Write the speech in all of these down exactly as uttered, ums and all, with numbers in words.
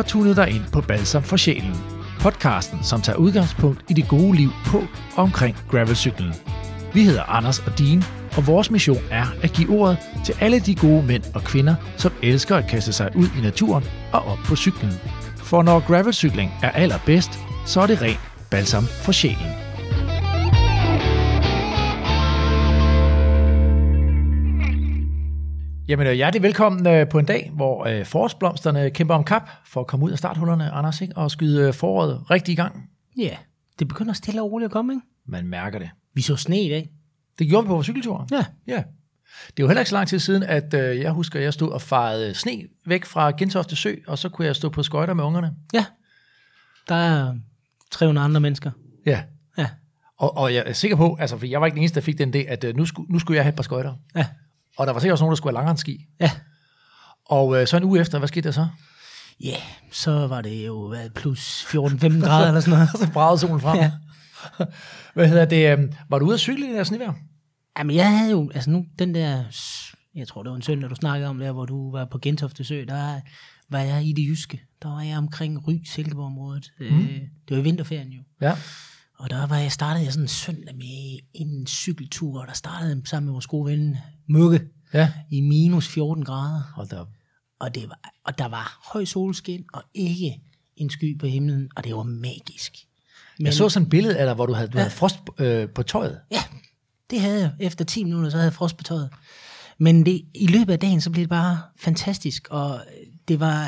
har tunet dig ind på Balsam for sjælen, podcasten, som tager udgangspunkt i det gode liv på og omkring gravelcyklen. Vi hedder Anders og Dean, og vores mission er at give ordet til alle de gode mænd og kvinder, som elsker at kaste sig ud i naturen og op på cyklen. For når gravelcykling er allerbedst, så er det rent balsam for sjælen. Jamen, hjertelig velkommen på en dag, hvor forårsblomsterne kæmper om kap for at komme ud af starthullerne, Anders, ikke? Og skyde foråret rigtig i gang. Ja, yeah, det begynder stille og roligt at komme, ikke? Man mærker det. Vi så sne i dag. Det gjorde vi på vores cykeltur. Ja. Ja. Det er jo heller ikke så lang tid siden, at øh, jeg husker, at jeg stod og farede sne væk fra Gentofte Sø, og så kunne jeg stå på skøjter med ungerne. Ja. Der er tre hundrede andre mennesker. Ja. Ja. Og, og jeg er sikker på, altså, for jeg var ikke den eneste, der fik den idé, at øh, nu, skulle, nu skulle jeg have et par skøjter. Ja. Og der var sikkert også nogen, der skulle have langrendsski. Ja. Og øh, så en uge efter, hvad skete der så? Ja, yeah, så var det jo hvad, plus fjorten femten grader eller sådan noget. Så bragede solen frem. Ja. Hvad hedder det? Var du ude at cykle i det der snevejr? Jamen, jeg havde jo, altså nu, den der, jeg tror, det var en søndag, du snakkede om der, hvor du var på Gentofte Sø, der var jeg i det jyske. Der var jeg omkring Ry-Silkeborg-området. Mm. Det var i vinterferien jo. Ja. Og der var jeg, startede jeg sådan en søndag med en cykeltur, og der startede sammen med vores gode ven, Mugge, ja, i minus fjorten grader. Hold da op. Og, det var, og der var høj solskin, og ikke en sky på himlen, og det var magisk. Men jeg så sådan et billede af dig, hvor du havde, du ja. havde frost øh, på tøjet. Ja, det havde jeg. Efter ti minutter, så havde jeg frost på tøjet. Men det, i løbet af dagen, så blev det bare fantastisk, og det var,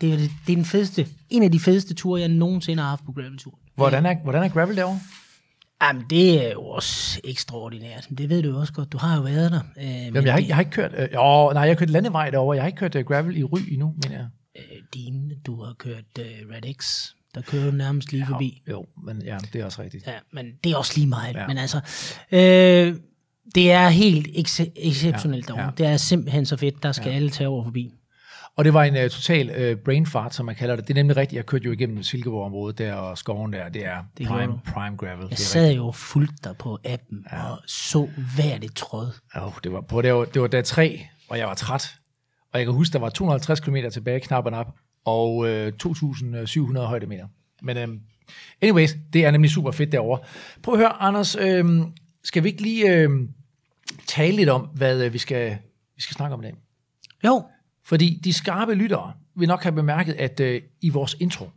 det var det, det er den fedeste, en af de fedeste ture, jeg nogensinde har haft på gravelturen. Hvordan er, hvordan er gravel derovre? Jamen, det er jo også ekstraordinært. Det ved du jo også godt. Du har jo været der. Øh, Jamen, jeg har, ikke, jeg har ikke kørt... Øh, jo, nej, jeg har kørt landevej derovre. Jeg har ikke kørt øh, gravel i Ry endnu, mener jeg. Øh, din, du har kørt øh, Red X. Der kører du nærmest lige ja, forbi. Jo, men ja, det er også rigtigt. Ja, men det er også lige meget. Ja. Men altså, øh, det er helt ekse- exceptionelt ja, ja. derovre. Det er simpelthen så fedt. Der skal ja. alle tage over forbi. Og det var en uh, total uh, brain fart, som man kalder det. Det er nemlig rigtigt. Jeg kørte jo igennem Silkeborg-området der, og skoven der. Det er det prime, prime gravel. Jeg det er sad rigtigt. jo og fulgte dig på appen, ja. og så hver det tråd. Oh, det, var på, det, var, det var dag tre, og jeg var træt. Og jeg kan huske, der var to hundrede og halvtreds kilometer tilbage, knap og nap, og øh, to tusind syv hundrede højdemeter. Men øh, anyways, det er nemlig super fedt derovre. Prøv at høre, Anders. Øh, skal vi ikke lige øh, tale lidt om, hvad øh, vi, skal, vi skal snakke om i dag? Jo. Fordi de skarpe lyttere vil nok have bemærket, at øh, i vores intro,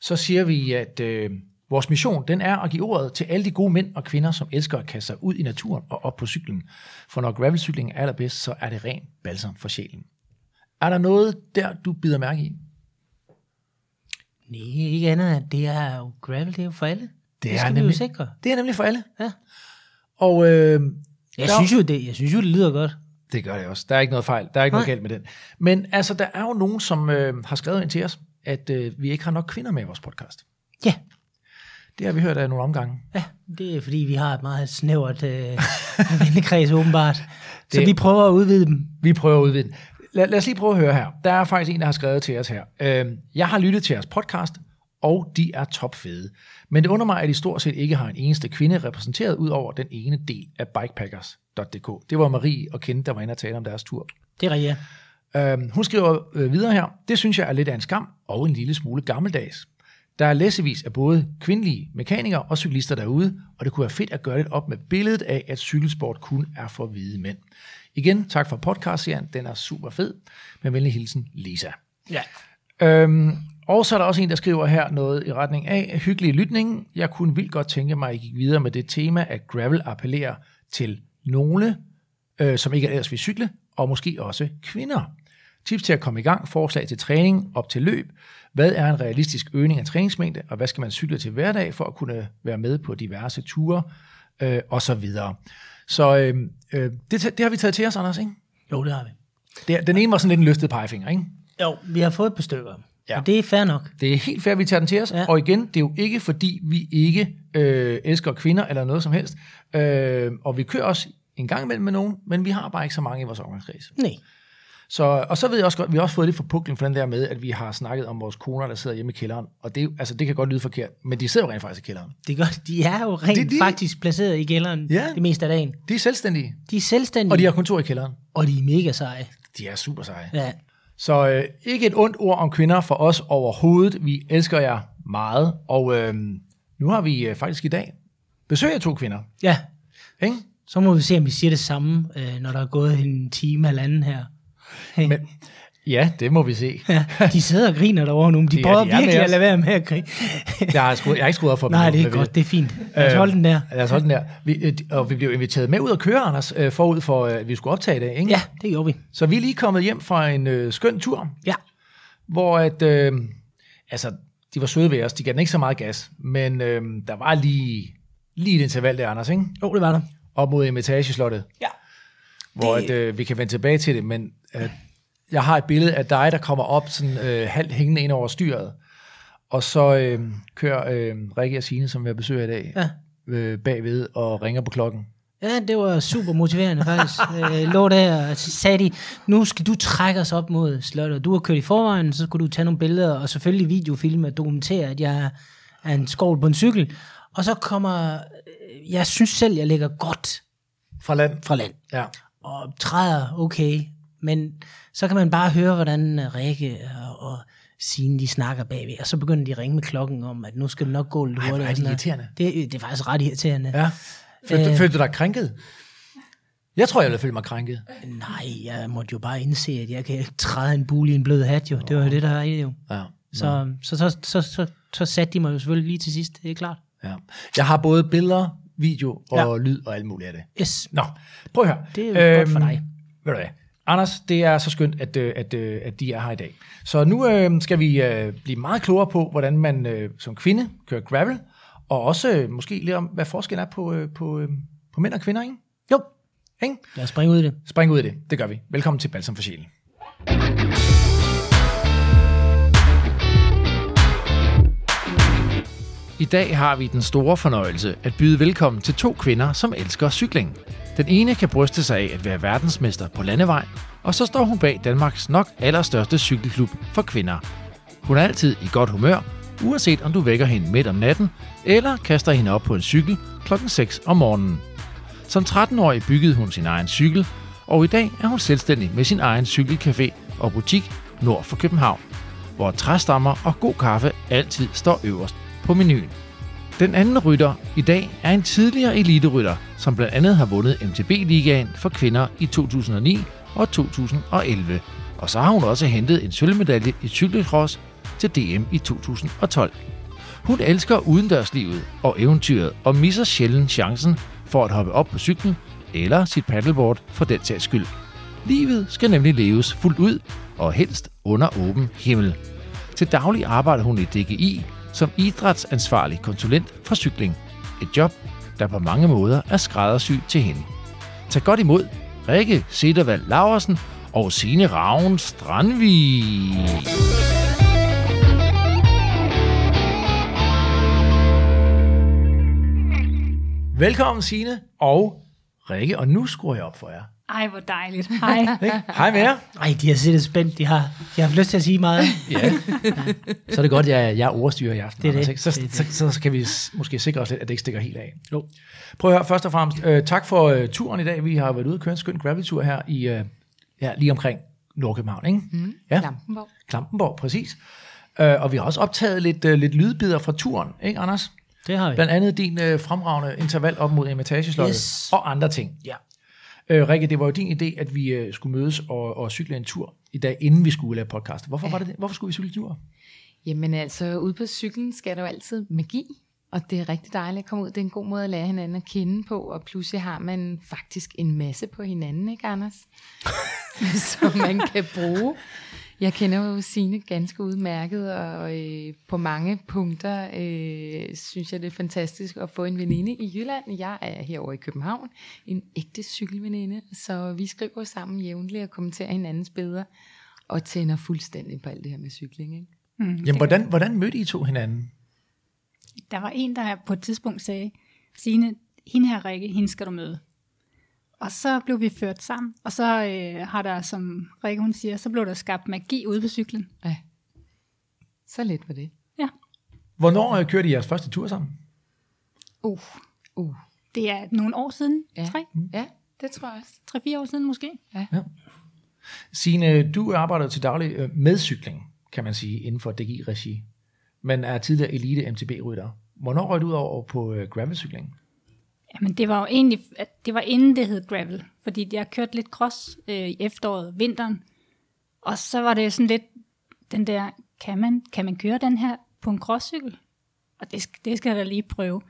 så siger vi, at øh, vores mission, den er at give ordet til alle de gode mænd og kvinder, som elsker at kaste sig ud i naturen og op på cyklen. For når gravelcykling er allerbedst, så er det ren balsam for sjælen. Er der noget der, du bider mærke i? Nej, ikke andet, at det er jo gravel, det er jo for alle. Det, det skal nemlig, vi jo sikre. Det er nemlig for alle. Ja. Og øh, jeg, synes jo, det, jeg synes jo, det lyder godt. Det gør det også. Der er ikke noget fejl. Der er ikke Nej. noget galt med den. Men altså, der er jo nogen, som øh, har skrevet ind til os, at øh, vi ikke har nok kvinder med i vores podcast. Ja. Det har vi hørt af nogle omgange. Ja, det er fordi, vi har et meget snævert øh, vennekreds åbenbart. Så det, vi prøver at udvide dem. Vi prøver at udvide dem. Lad, lad os lige prøve at høre her. Der er faktisk en, der har skrevet til os her. Øh, jeg har lyttet til jeres podcast, og de er topfede. Men det undrer mig, at I stort set ikke har en eneste kvinde repræsenteret ud over den ene del af bikepackers punktum d k. Det var Marie og Kende, der var inde og tale om deres tur. Det er rigtigt, ja. øhm, Hun skriver øh, videre her. Det synes jeg er lidt af en skam og en lille smule gammeldags. Der er læsevis af både kvindelige mekanikere og cyklister derude, og det kunne være fedt at gøre lidt op med billedet af, at cykelsport kun er for hvide mænd. Igen, tak for podcastserien. Den er super fed. Med venlig hilsen, Lisa. Ja. Øhm, og så er der også en, der skriver her noget i retning af hyggelig lytning. Jeg kunne vildt godt tænke mig, at I gik videre med det tema, at gravel appellerer til nogle, øh, som ikke ellers vil cykle, og måske også kvinder. Tips til at komme i gang, forslag til træning, op til løb. Hvad er en realistisk øgning af træningsmængde, og hvad skal man cykle til hverdag for at kunne være med på diverse ture, øh, og så videre. Så øh, øh, det, det har vi taget til os, Anders, ikke? Jo, det har vi. Det, den ene var sådan lidt en løftet pegefinger, ikke? Jo, vi har fået et par stykker. Ja. Og det er fair nok. Det er helt fair, at vi tager den til os. Ja. Og igen, det er jo ikke, fordi vi ikke øh, elsker kvinder eller noget som helst. Øh, og vi kører også en gang imellem med nogen, men vi har bare ikke så mange i vores omgangskreds. Nej. Så, og så ved jeg også godt, vi har også fået lidt forpukling for den der med, at vi har snakket om vores koner, der sidder hjemme i kælderen. Og det, altså, det kan godt lyde forkert, men de sidder jo rent faktisk i kælderen. Det gør, de er jo rent de, de, faktisk placeret i kælderen ja, det meste af dagen. De er selvstændige. De er selvstændige. Og de har kontor i kælderen. Og de er mega seje. De er super seje. Ja. Så øh, ikke et ondt ord om kvinder for os overhovedet. Vi elsker jer meget. Og øh, nu har vi øh, faktisk i dag besøg af to kvinder. Ja. Ikke? Så må vi se, om vi siger det samme, øh, når der er gået en time eller anden her. Hey. Men, ja, det må vi se. Ja, de sidder og griner derovre nu, men de, de prøver ja, de virkelig at lade være med at grine. Jeg har skru- jeg har ikke skruet op for dem. Nej, det er ikke godt, det er fint. Lad os holde den der. Lad os holde den der. Vi, og vi blev inviteret med ud at køre, Anders, forud for, at vi skulle optage det, ikke? Ja, det gjorde vi. Så vi er lige kommet hjem fra en øh, skøn tur, ja. Hvor at, øh, altså, de var søde ved os, de gav den ikke så meget gas, men øh, der var lige, lige et interval der, Anders, ikke? Jo, det var der. Op mod Imitageslottet. Ja. Hvor det... at, øh, vi kan vende tilbage til det, men... Øh, Jeg har et billede af dig, der kommer op sådan øh, halvt hængende ind over styret, og så øh, kører øh, Rikke og Signe, som vi har besøg i dag, ja. øh, bagved og ringer på klokken. Ja, det var super motiverende faktisk. øh, lå der og sagde de, nu skal du trække os op mod slottet. Du har kørt i forvejen, så skulle du tage nogle billeder, og selvfølgelig videofilme og dokumentere, at jeg er en skovl på en cykel. Og så kommer, jeg synes selv, jeg ligger godt fra land. Fra land. Ja. Og træder okay. Men så kan man bare høre, hvordan Rikke og, og Signe, de snakker bagved, og så begynder de at ringe med klokken om, at nu skal det nok gå lidt hurtigt. Ej, det er irriterende. Det, det er faktisk ret irriterende. Ja. Følte, Æh, følte du dig krænket? Jeg tror, jeg ville føle mig krænket. Nej, jeg måtte jo bare indse, at jeg kan træde en bule i en blød hat, jo. Det var jo det, der var i det, jo. Ja. Så, så, så, så, så, så satte de mig jo selvfølgelig lige til sidst, det er klart. Ja. Jeg har både billeder, video og ja. Lyd og alt muligt af det. Yes. Nå, prøv at høre. Det er øhm, godt for dig. Ved du hvad? Anders, det er så skønt, at, at, at de er her i dag. Så nu øh, skal vi øh, blive meget klogere på, hvordan man øh, som kvinde kører gravel, og også øh, måske lidt om, hvad forskellen er på, øh, på, øh, på mænd og kvinder, ikke? Jo. Ikke? Lad os springe ud i det. Springe ud i det, det gør vi. Velkommen til Balsam for sjælen. I dag har vi den store fornøjelse at byde velkommen til to kvinder, som elsker cykling. Den ene kan bryste sig af at være verdensmester på landevej, og så står hun bag Danmarks nok allerstørste cykelklub for kvinder. Hun er altid i godt humør, uanset om du vækker hende midt om natten, eller kaster hende op på en cykel klokken seks om morgenen. Som tretten-årig byggede hun sin egen cykel, og i dag er hun selvstændig med sin egen cykelcafé og butik nord for København, hvor træstammer og god kaffe altid står øverst på menuen. Den anden rytter i dag er en tidligere eliterytter, som blandt andet har vundet M T B-ligaen for kvinder i to tusind og ni og to tusind og elleve, og så har hun også hentet en sølvmedalje i cykelcross til D M i to tusind og tolv. Hun elsker udendørslivet og eventyret og misser sjældent chancen for at hoppe op på cyklen eller sit paddleboard for den sags skyld. Livet skal nemlig leves fuldt ud og helst under åben himmel. Til daglig arbejder hun i D G I, som idrætsansvarlig konsulent for cykling. Et job, der på mange måder er skræddersyet til hende. Tag godt imod Rikke Sidsel Vad Laursen og Signe Ravn Strandvig. Velkommen Signe og Rikke, og nu skruer jeg op for jer. Ej, hvor dejligt. Hej. Hej med jer. Ej, de har siddet spændt. De har, de har haft lyst til at sige meget. Ja. Så er det godt, at jeg, jeg overstyrer i aften. Det er det. Så, det er det. Så, så kan vi måske sikre os lidt, at det ikke stikker helt af. Jo. Prøv at høre, først og fremmest, øh, tak for øh, turen i dag. Vi har været ude og køre en skøn graveltur her i øh, ja, lige omkring Nordkøbenhavn, ikke? Mm. Ja. Klampenborg. Klampenborg, præcis. Øh, og vi har også optaget lidt, øh, lidt lydbider fra turen, ikke Anders? Det har vi. Blandt andet din øh, fremragende interval op mod Imitageslottet yes. og andre ting. Ja. Øh, Rikke, det var jo din idé, at vi øh, skulle mødes og, og cykle en tur i dag, inden vi skulle lave podcast. Hvorfor, ja. var det, hvorfor skulle vi cykle en tur? Jamen altså, ude på cyklen skal der jo altid magi, og det er rigtig dejligt at komme ud. Det er en god måde at lære hinanden at kende på, og pludselig har man faktisk en masse på hinanden, ikke Anders? Som man kan bruge. Jeg kender jo Signe ganske udmærket, og øh, på mange punkter øh, synes jeg, det er fantastisk at få en veninde i Jylland. Jeg er herovre i København, en ægte cykelveninde, så vi skriver sammen jævnligt og kommenterer hinandens billeder, og tænder fuldstændig på alt det her med cykling. Ikke? Mm, Jamen, hvordan, hvordan mødte I to hinanden? Der var en, der på et tidspunkt sagde, Signe, hende her Rikke, hende skal du møde. Og så blev vi ført sammen, og så øh, har der, som Rikke hun siger, så blev der skabt magi ude på cyklen. Ja, så let var det. Ja. Hvornår kørte I jeres første tur sammen? Uh, uh. Det er nogle år siden, ja. tre? Ja, det tror jeg også. Tre-fire år siden måske. Ja. Ja. Signe, du arbejder til daglig med cykling, kan man sige, inden for D G I-regi, men er tidligere elite M T B-rytter. Hvornår røg du ud over på gravelcykling? Jamen det var jo egentlig, det var inden det hed gravel, fordi jeg kørte lidt cross øh, i efteråret, vinteren, og så var det sådan lidt den der, kan man, kan man køre den her på en crosscykel? Og det, det skal jeg da lige prøve.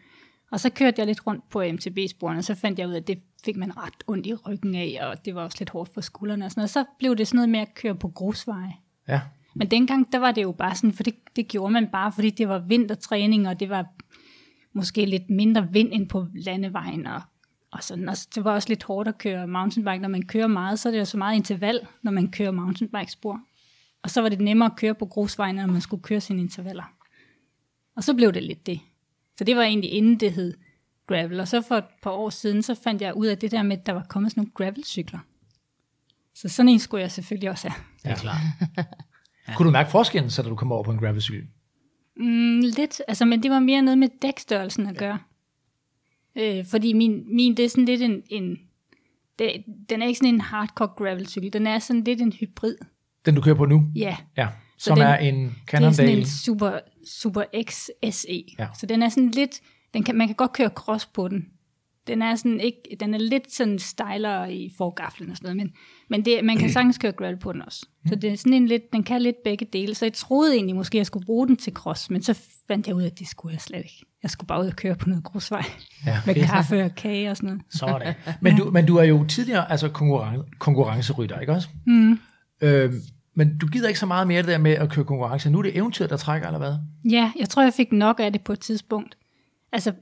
Og så kørte jeg lidt rundt på M T B-sporene, og så fandt jeg ud af, at det fik man ret ondt i ryggen af, og det var også lidt hårdt for skuldrene og sådan noget. Så blev det sådan noget med at køre på grusveje. Ja. Men dengang, der var det jo bare sådan, for det, det gjorde man bare, fordi det var vintertræning, og det var måske lidt mindre vind end på landevejen, og, og sådan. Og det var også lidt hårdt at køre mountainbike. Når man kører meget, så er det jo så meget interval, når man kører mountainbikespor. Og så var det nemmere at køre på grusvejen, når man skulle køre sine intervaller. Og så blev det lidt det. Så det var egentlig inden det hed gravel. Og så for et par år siden, så fandt jeg ud af det der med, at der var kommet sådan nogle gravelcykler. Så sådan en skulle jeg selvfølgelig også have. Ja, klart. Ja. Kunne du mærke forskellen, så da du kom over på en gravelcykel? Mm, lidt, altså, men det var mere noget med dækstørrelsen at gøre. Ja. Øh, fordi min, min, det er sådan lidt en... en det, den er ikke sådan en hardcore gravelcykel, den er sådan lidt en hybrid. Den du kører på nu? Ja. Ja. Som den, er en Cannondale. Det er sådan en Super, Super X S E. Ja. Så den er sådan lidt, den kan, man kan godt køre cross på den. Den er sådan ikke, den er lidt sådan stejlere i forgaflen og sådan noget, men, men det, man kan sagtens køre gravel på den også. Så det er sådan en lidt, den kan lidt begge dele, så jeg troede egentlig måske, at jeg skulle bruge den til cross, men så fandt jeg ud af, at det skulle jeg slet ikke. Jeg skulle bare ud og køre på noget grusvej, ja, med kaffe og kage og sådan noget. Sådan. Men du, men du er jo tidligere altså konkurren- konkurrencerytter, ikke også? Mm. Øhm, men du gider ikke så meget mere det der med at køre konkurrence. Nu er det eventyr, der trækker, eller hvad? Ja, jeg tror, jeg fik nok af det på et tidspunkt. Altså,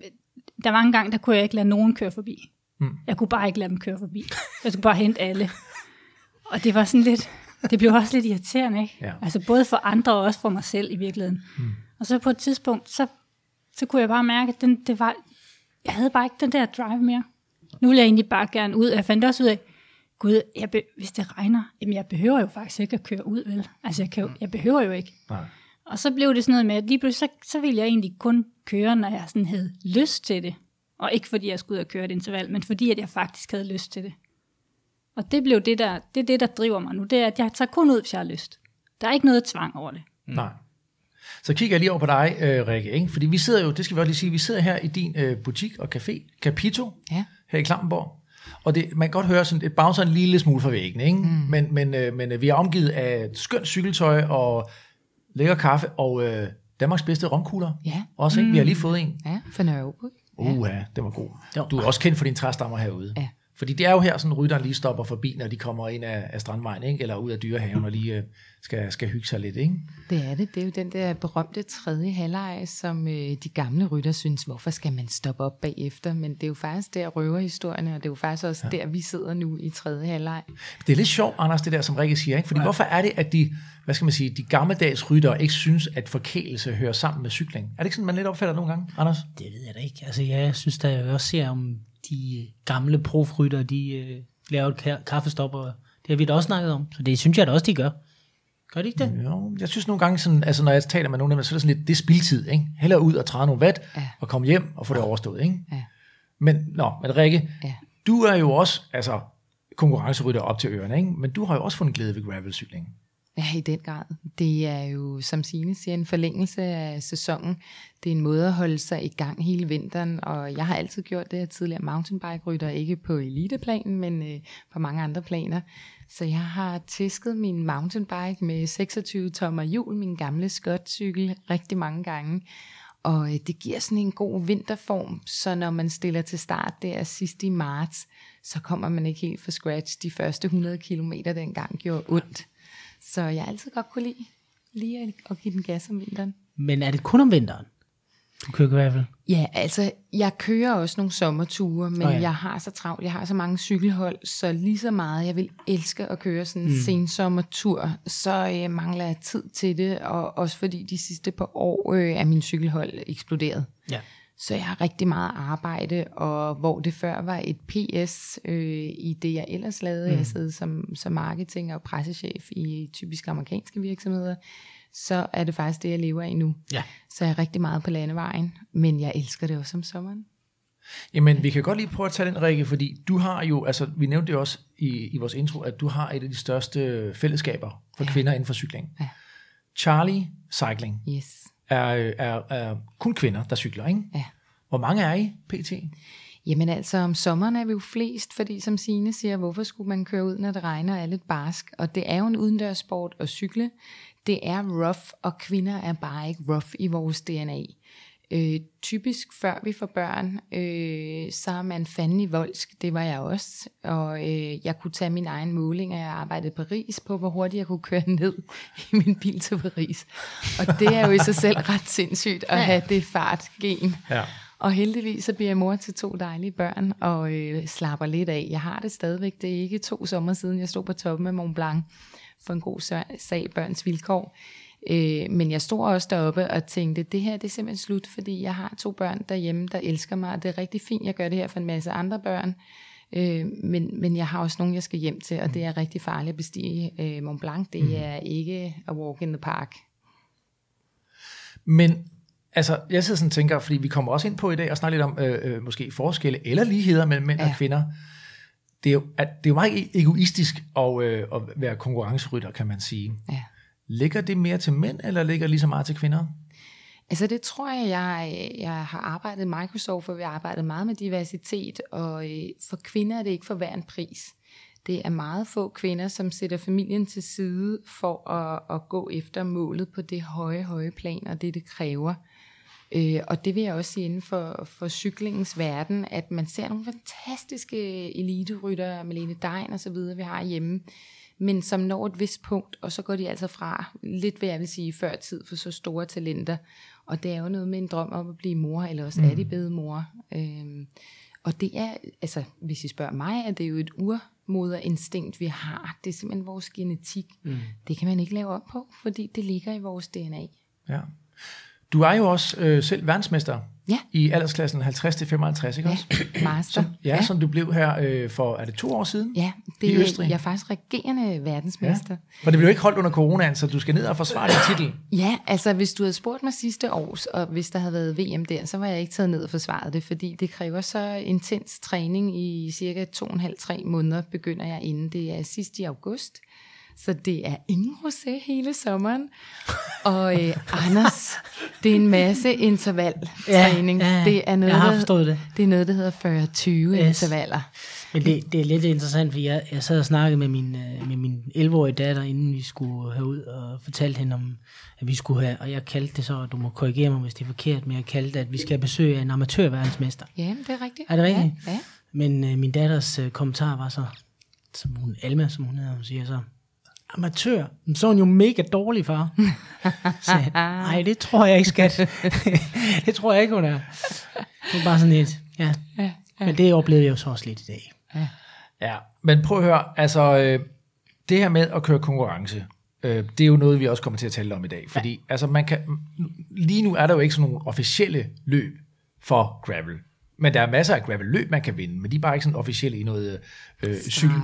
der var en gang, der kunne jeg ikke lade nogen køre forbi. Mm. Jeg kunne bare ikke lade dem køre forbi. Jeg skulle bare hente alle. Og det var sådan lidt, det blev også lidt irriterende, ikke? Ja. Altså både for andre og også for mig selv i virkeligheden. Mm. Og så på et tidspunkt, så, så kunne jeg bare mærke, at den, det var, jeg havde bare ikke den der drive mere. Nu ville jeg egentlig bare gerne ud. Jeg fandt også ud af, gud, jeg be, hvis det regner, jamen jeg behøver jo faktisk ikke at køre ud, vel? Altså jeg, kan jo, jeg behøver jo ikke. Nej. Og så blev det sådan noget med, at lige pludselig, så, så ville jeg egentlig kun køre, når jeg sådan havde lyst til det. Og ikke fordi jeg skulle ud og køre et interval, men fordi at jeg faktisk havde lyst til det. Og det blev det, der, det er det, der driver mig nu. Det er, at jeg tager kun ud, hvis jeg har lyst. Der er ikke noget tvang over det. Nej. Så kigger jeg lige over på dig, øh, Rikke, ikke? Fordi vi sidder jo, det skal vi også lige sige, vi sidder her i din øh, butik og café, Capito, ja, her i Klampenborg. Og det, man kan godt høre, sådan, et bouncer en lille smule fra væggen, ikke? Mm. Men, men, øh, men øh, vi er omgivet af skønt cykeltøj og lækker kaffe og øh, Danmarks bedste romkugler. Ja. Også, ikke? Mm. Vi har lige fået en. Ja, for Nørrebro. Uh, ja, det var god. Du er også kendt for dine træstammer herude. Ja. Fordi det er jo her, sådan rytteren lige stopper forbi, når de kommer ind af, af Strandvejen, ikke? Eller ud af Dyrehaven og lige øh, skal, skal hygge sig lidt, ikke? Det er det. Det er jo den der berømte tredje halvleg, som øh, de gamle rytter synes, hvorfor skal man stoppe op bagefter? Men det er jo faktisk der røverhistorierne, og det er jo faktisk også ja. der, vi sidder nu i tredje halvleg. Det er lidt sjovt, Anders, det der, som Rikke siger, ikke? Fordi ja. hvorfor er det, at de, hvad skal man sige, de gammeldags ryttere ikke synes, at forkælelse hører sammen med cykling? Er det ikke sådan, man lidt opfatter nogle gange, Anders? Det ved jeg da ikke. Altså, jeg synes, der jeg også ser om de gamle profrytter, de øh, laver et kaffestop, og det har vi da også snakket om. Så det synes jeg da også, de gør. Gør de ikke det? Jo, jeg synes nogle gange, sådan, altså, når jeg taler med nogen, så er det sådan lidt, det er spildtid, ikke? Hellere ud og træde nogle watt, ja. og komme hjem og få det overstået, ikke? Ja. Men, nå, men Rikke, ja. du er jo også altså, konkurrencerytter op til ørerne, ikke? Men du har jo også fundet glæde ved gravelcykling. Ja, i den grad. Det er jo, som Signe siger, en forlængelse af sæsonen. Det er en måde at holde sig i gang hele vinteren, og jeg har altid gjort det. Jeg er tidligere mountainbike-rytter, ikke på eliteplanen, men øh, på mange andre planer. Så jeg har tæsket min mountainbike med seksogtyve tommer hjul, min gamle skotcykel, rigtig mange gange. Og øh, det giver sådan en god vinterform, så når man stiller til start der sidst i marts, så kommer man ikke helt fra scratch. De første hundrede kilometer dengang gjorde ondt. Så jeg altid godt kunne lide, lide at give den gas om vinteren. Men er det kun om vinteren? Du kører i hvert fald? Ja, altså, jeg kører også nogle sommerture, men oh ja. jeg har så travlt, jeg har så mange cykelhold, så lige så meget, jeg vil elske at køre sådan en mm. sensommertur, så øh, mangler jeg tid til det, og også fordi de sidste par år øh, er min cykelhold eksploderet. Ja. Så jeg har rigtig meget arbejde, og hvor det før var et P S øh, i det, jeg ellers lavede. Mm. Jeg sidder som, som marketing- og pressechef i typisk amerikanske virksomheder. Så er det faktisk det, jeg lever i nu. Ja. Så jeg er rigtig meget på landevejen, men jeg elsker det også om sommeren. Jamen, vi kan godt lige prøve at tage den, Rikke, fordi du har jo, altså vi nævnte jo også i, i vores intro, at du har et af de største fællesskaber for ja. kvinder inden for cykling. Ja. Charlie Cycling yes. er, er, er kun kvinder, der cykler, ikke? Ja. Hvor mange er I, P T? Jamen altså, om sommeren er vi jo flest, fordi som Signe siger, hvorfor skulle man køre ud, når det regner og er lidt barsk? Og det er jo en udendørssport at cykle. Det er rough, og kvinder er bare ikke rough i vores D N A. Øh, typisk før vi får børn, øh, så er man fandelig voldsk, det var jeg også, og øh, jeg kunne tage min egen måling, og jeg arbejdede i Paris på, hvor hurtigt jeg kunne køre ned i min bil til Paris, og det er jo i sig selv ret sindssygt at have det fartgen, ja. Og heldigvis så bliver jeg mor til to dejlige børn, og øh, slapper lidt af, jeg har det stadigvæk, det er ikke to sommer siden, jeg stod på toppen af Mont Blanc, for en god sag børns vilkår. Øh, men jeg stod også deroppe og tænkte, det her det er simpelthen slut, fordi jeg har to børn derhjemme, der elsker mig, og det er rigtig fint, jeg gør det her for en masse andre børn, øh, men, men jeg har også nogen, jeg skal hjem til, og det er rigtig farligt at bestige øh, Mont Blanc, det mm. er ikke a walk in the park. Men altså, jeg sidder sådan og tænker, fordi vi kommer også ind på i dag og snakker lidt om øh, måske forskelle eller ligheder mellem mænd ja. og kvinder. Det er jo, at, det er jo meget egoistisk at, øh, at være konkurrencerytter, kan man sige. Ja. Ligger det mere til mænd, eller ligger det lige så meget til kvinder? Altså det tror jeg, jeg, jeg har arbejdet i Microsoft, for vi har arbejdet meget med diversitet, og for kvinder er det ikke for hver en pris. Det er meget få kvinder, som sætter familien til side for at, at gå efter målet på det høje, høje plan, og det det kræver. Og det vil jeg også sige inden for, for cyklingens verden, at man ser nogle fantastiske eliteryttere, Helene Dehn og så videre, vi har hjemme, men som når et vist punkt, og så går de altså fra lidt, hvad jeg vil sige, før tid for så store talenter. Og det er jo noget med en drøm om at blive mor, eller også mm. er de blevet mor. Øhm, og det er, altså hvis I spørger mig, er det jo et urmoderinstinkt, vi har. Det er simpelthen vores genetik. Mm. Det kan man ikke lave op på, fordi det ligger i vores D N A. Ja. Du er jo også øh, selv verdensmester ja. i aldersklassen halvtreds til femoghalvtreds, ikke også? Ja, master. Som, ja, ja, som du blev her øh, for, er det to år siden? Ja, det, i Østrig. Jeg er faktisk regerende verdensmester. Ja. For det blev jo ikke holdt under coronaen, så du skal ned og forsvare din titel. Ja, altså hvis du havde spurgt mig sidste års, og hvis der havde været V M der, så var jeg ikke taget ned og forsvaret det, fordi det kræver så intens træning i cirka to og en halv til tre måneder, begynder jeg inden. Det er sidst i august. Så det er ingen rosé hele sommeren. Og øh, Anders, det er en masse intervaltræning. Ja, ja, det er noget, jeg har forstået det. Det er noget, der hedder fyrre tyve yes. intervaller. Men det, det er lidt interessant, fordi jeg, jeg sad og snakkede med min, med min elleve-årige datter, inden vi skulle herud, og fortalte hende om, at vi skulle have, og jeg kaldte det så, og du må korrigere mig, hvis det er forkert, men jeg kaldte det, at vi skal besøge en amatørverdensmester. Ja, det er rigtigt. Er det rigtigt? Ja, ja. Men øh, min datters øh, kommentar var så, som hun, Alma, som hun hedder, hun siger så, amatør, så er hun jo mega dårlig, far. Nej, det tror jeg ikke, skat. Det tror jeg ikke, hun er. Det er bare sådan lidt, ja. Ja, ja. Men det oplevede jeg jo så også lidt i dag. Ja, ja. Men prøv at høre, altså, øh, det her med at køre konkurrence, øh, det er jo noget, vi også kommer til at tale om i dag. Fordi ja. altså, man kan, lige nu er der jo ikke sådan nogle officielle løb for gravel. Men der er masser af gravel-løb, man kan vinde, men de er bare ikke sådan officielle i noget øh,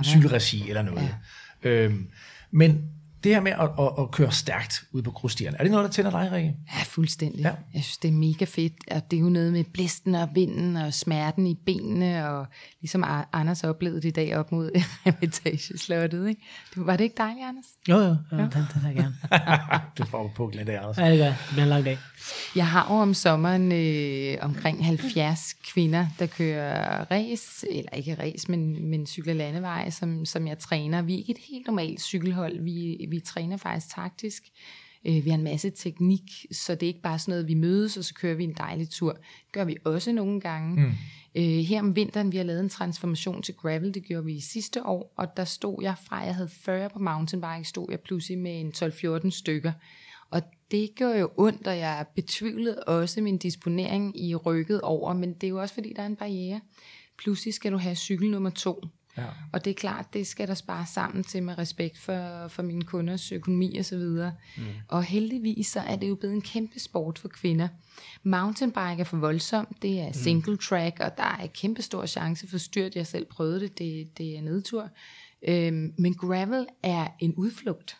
cykelregi eller noget. Ja. Øhm, Men det her med at, at, at køre stærkt ud på grusstierne, er det noget, der tænder dig, Rikke? Ja, fuldstændig. Ja. Jeg synes, det er mega fedt, og det er jo noget med blæsten og vinden og smerten i benene, og ligesom Anders oplevede det i dag op mod Imitageslottet, ikke? Var det ikke dejligt, Anders? Jo, jo, jo. Ja, den tager jeg gerne. Du får jo puklet der, Anders. Ja, det gør jeg. Det bliver en lang dag. Jeg har jo om sommeren øh, omkring halvfjerds kvinder, der kører race, eller ikke race, men, men cykler landevej, som, som jeg træner. Vi er ikke et helt normalt cykelhold, vi, vi træner faktisk taktisk. Vi har en masse teknik, så det er ikke bare sådan noget, vi mødes, og så kører vi en dejlig tur. Det gør vi også nogle gange. Mm. Her om vinteren, vi har lavet en transformation til gravel, det gjorde vi i sidste år, og der stod jeg fra, jeg havde fyrre på mountainbike, stod jeg pludselig med en tolv fjorten stykker. Og det gjorde jo ondt, og jeg betvivlede også min disponering i rykket over, men det er jo også fordi, der er en barriere. Pludselig skal du have cykel nummer to. Ja. Og det er klart, det skal der spare sammen til med respekt for, for mine kunders økonomi og så videre. Mm. Og heldigvis så er det jo blevet en kæmpe sport for kvinder. Mountainbike er for voldsomt, det er single track, og der er kæmpe stor chance for styrt. Jeg selv prøvede det, det, det er nedtur. Øhm, men gravel er en udflugt.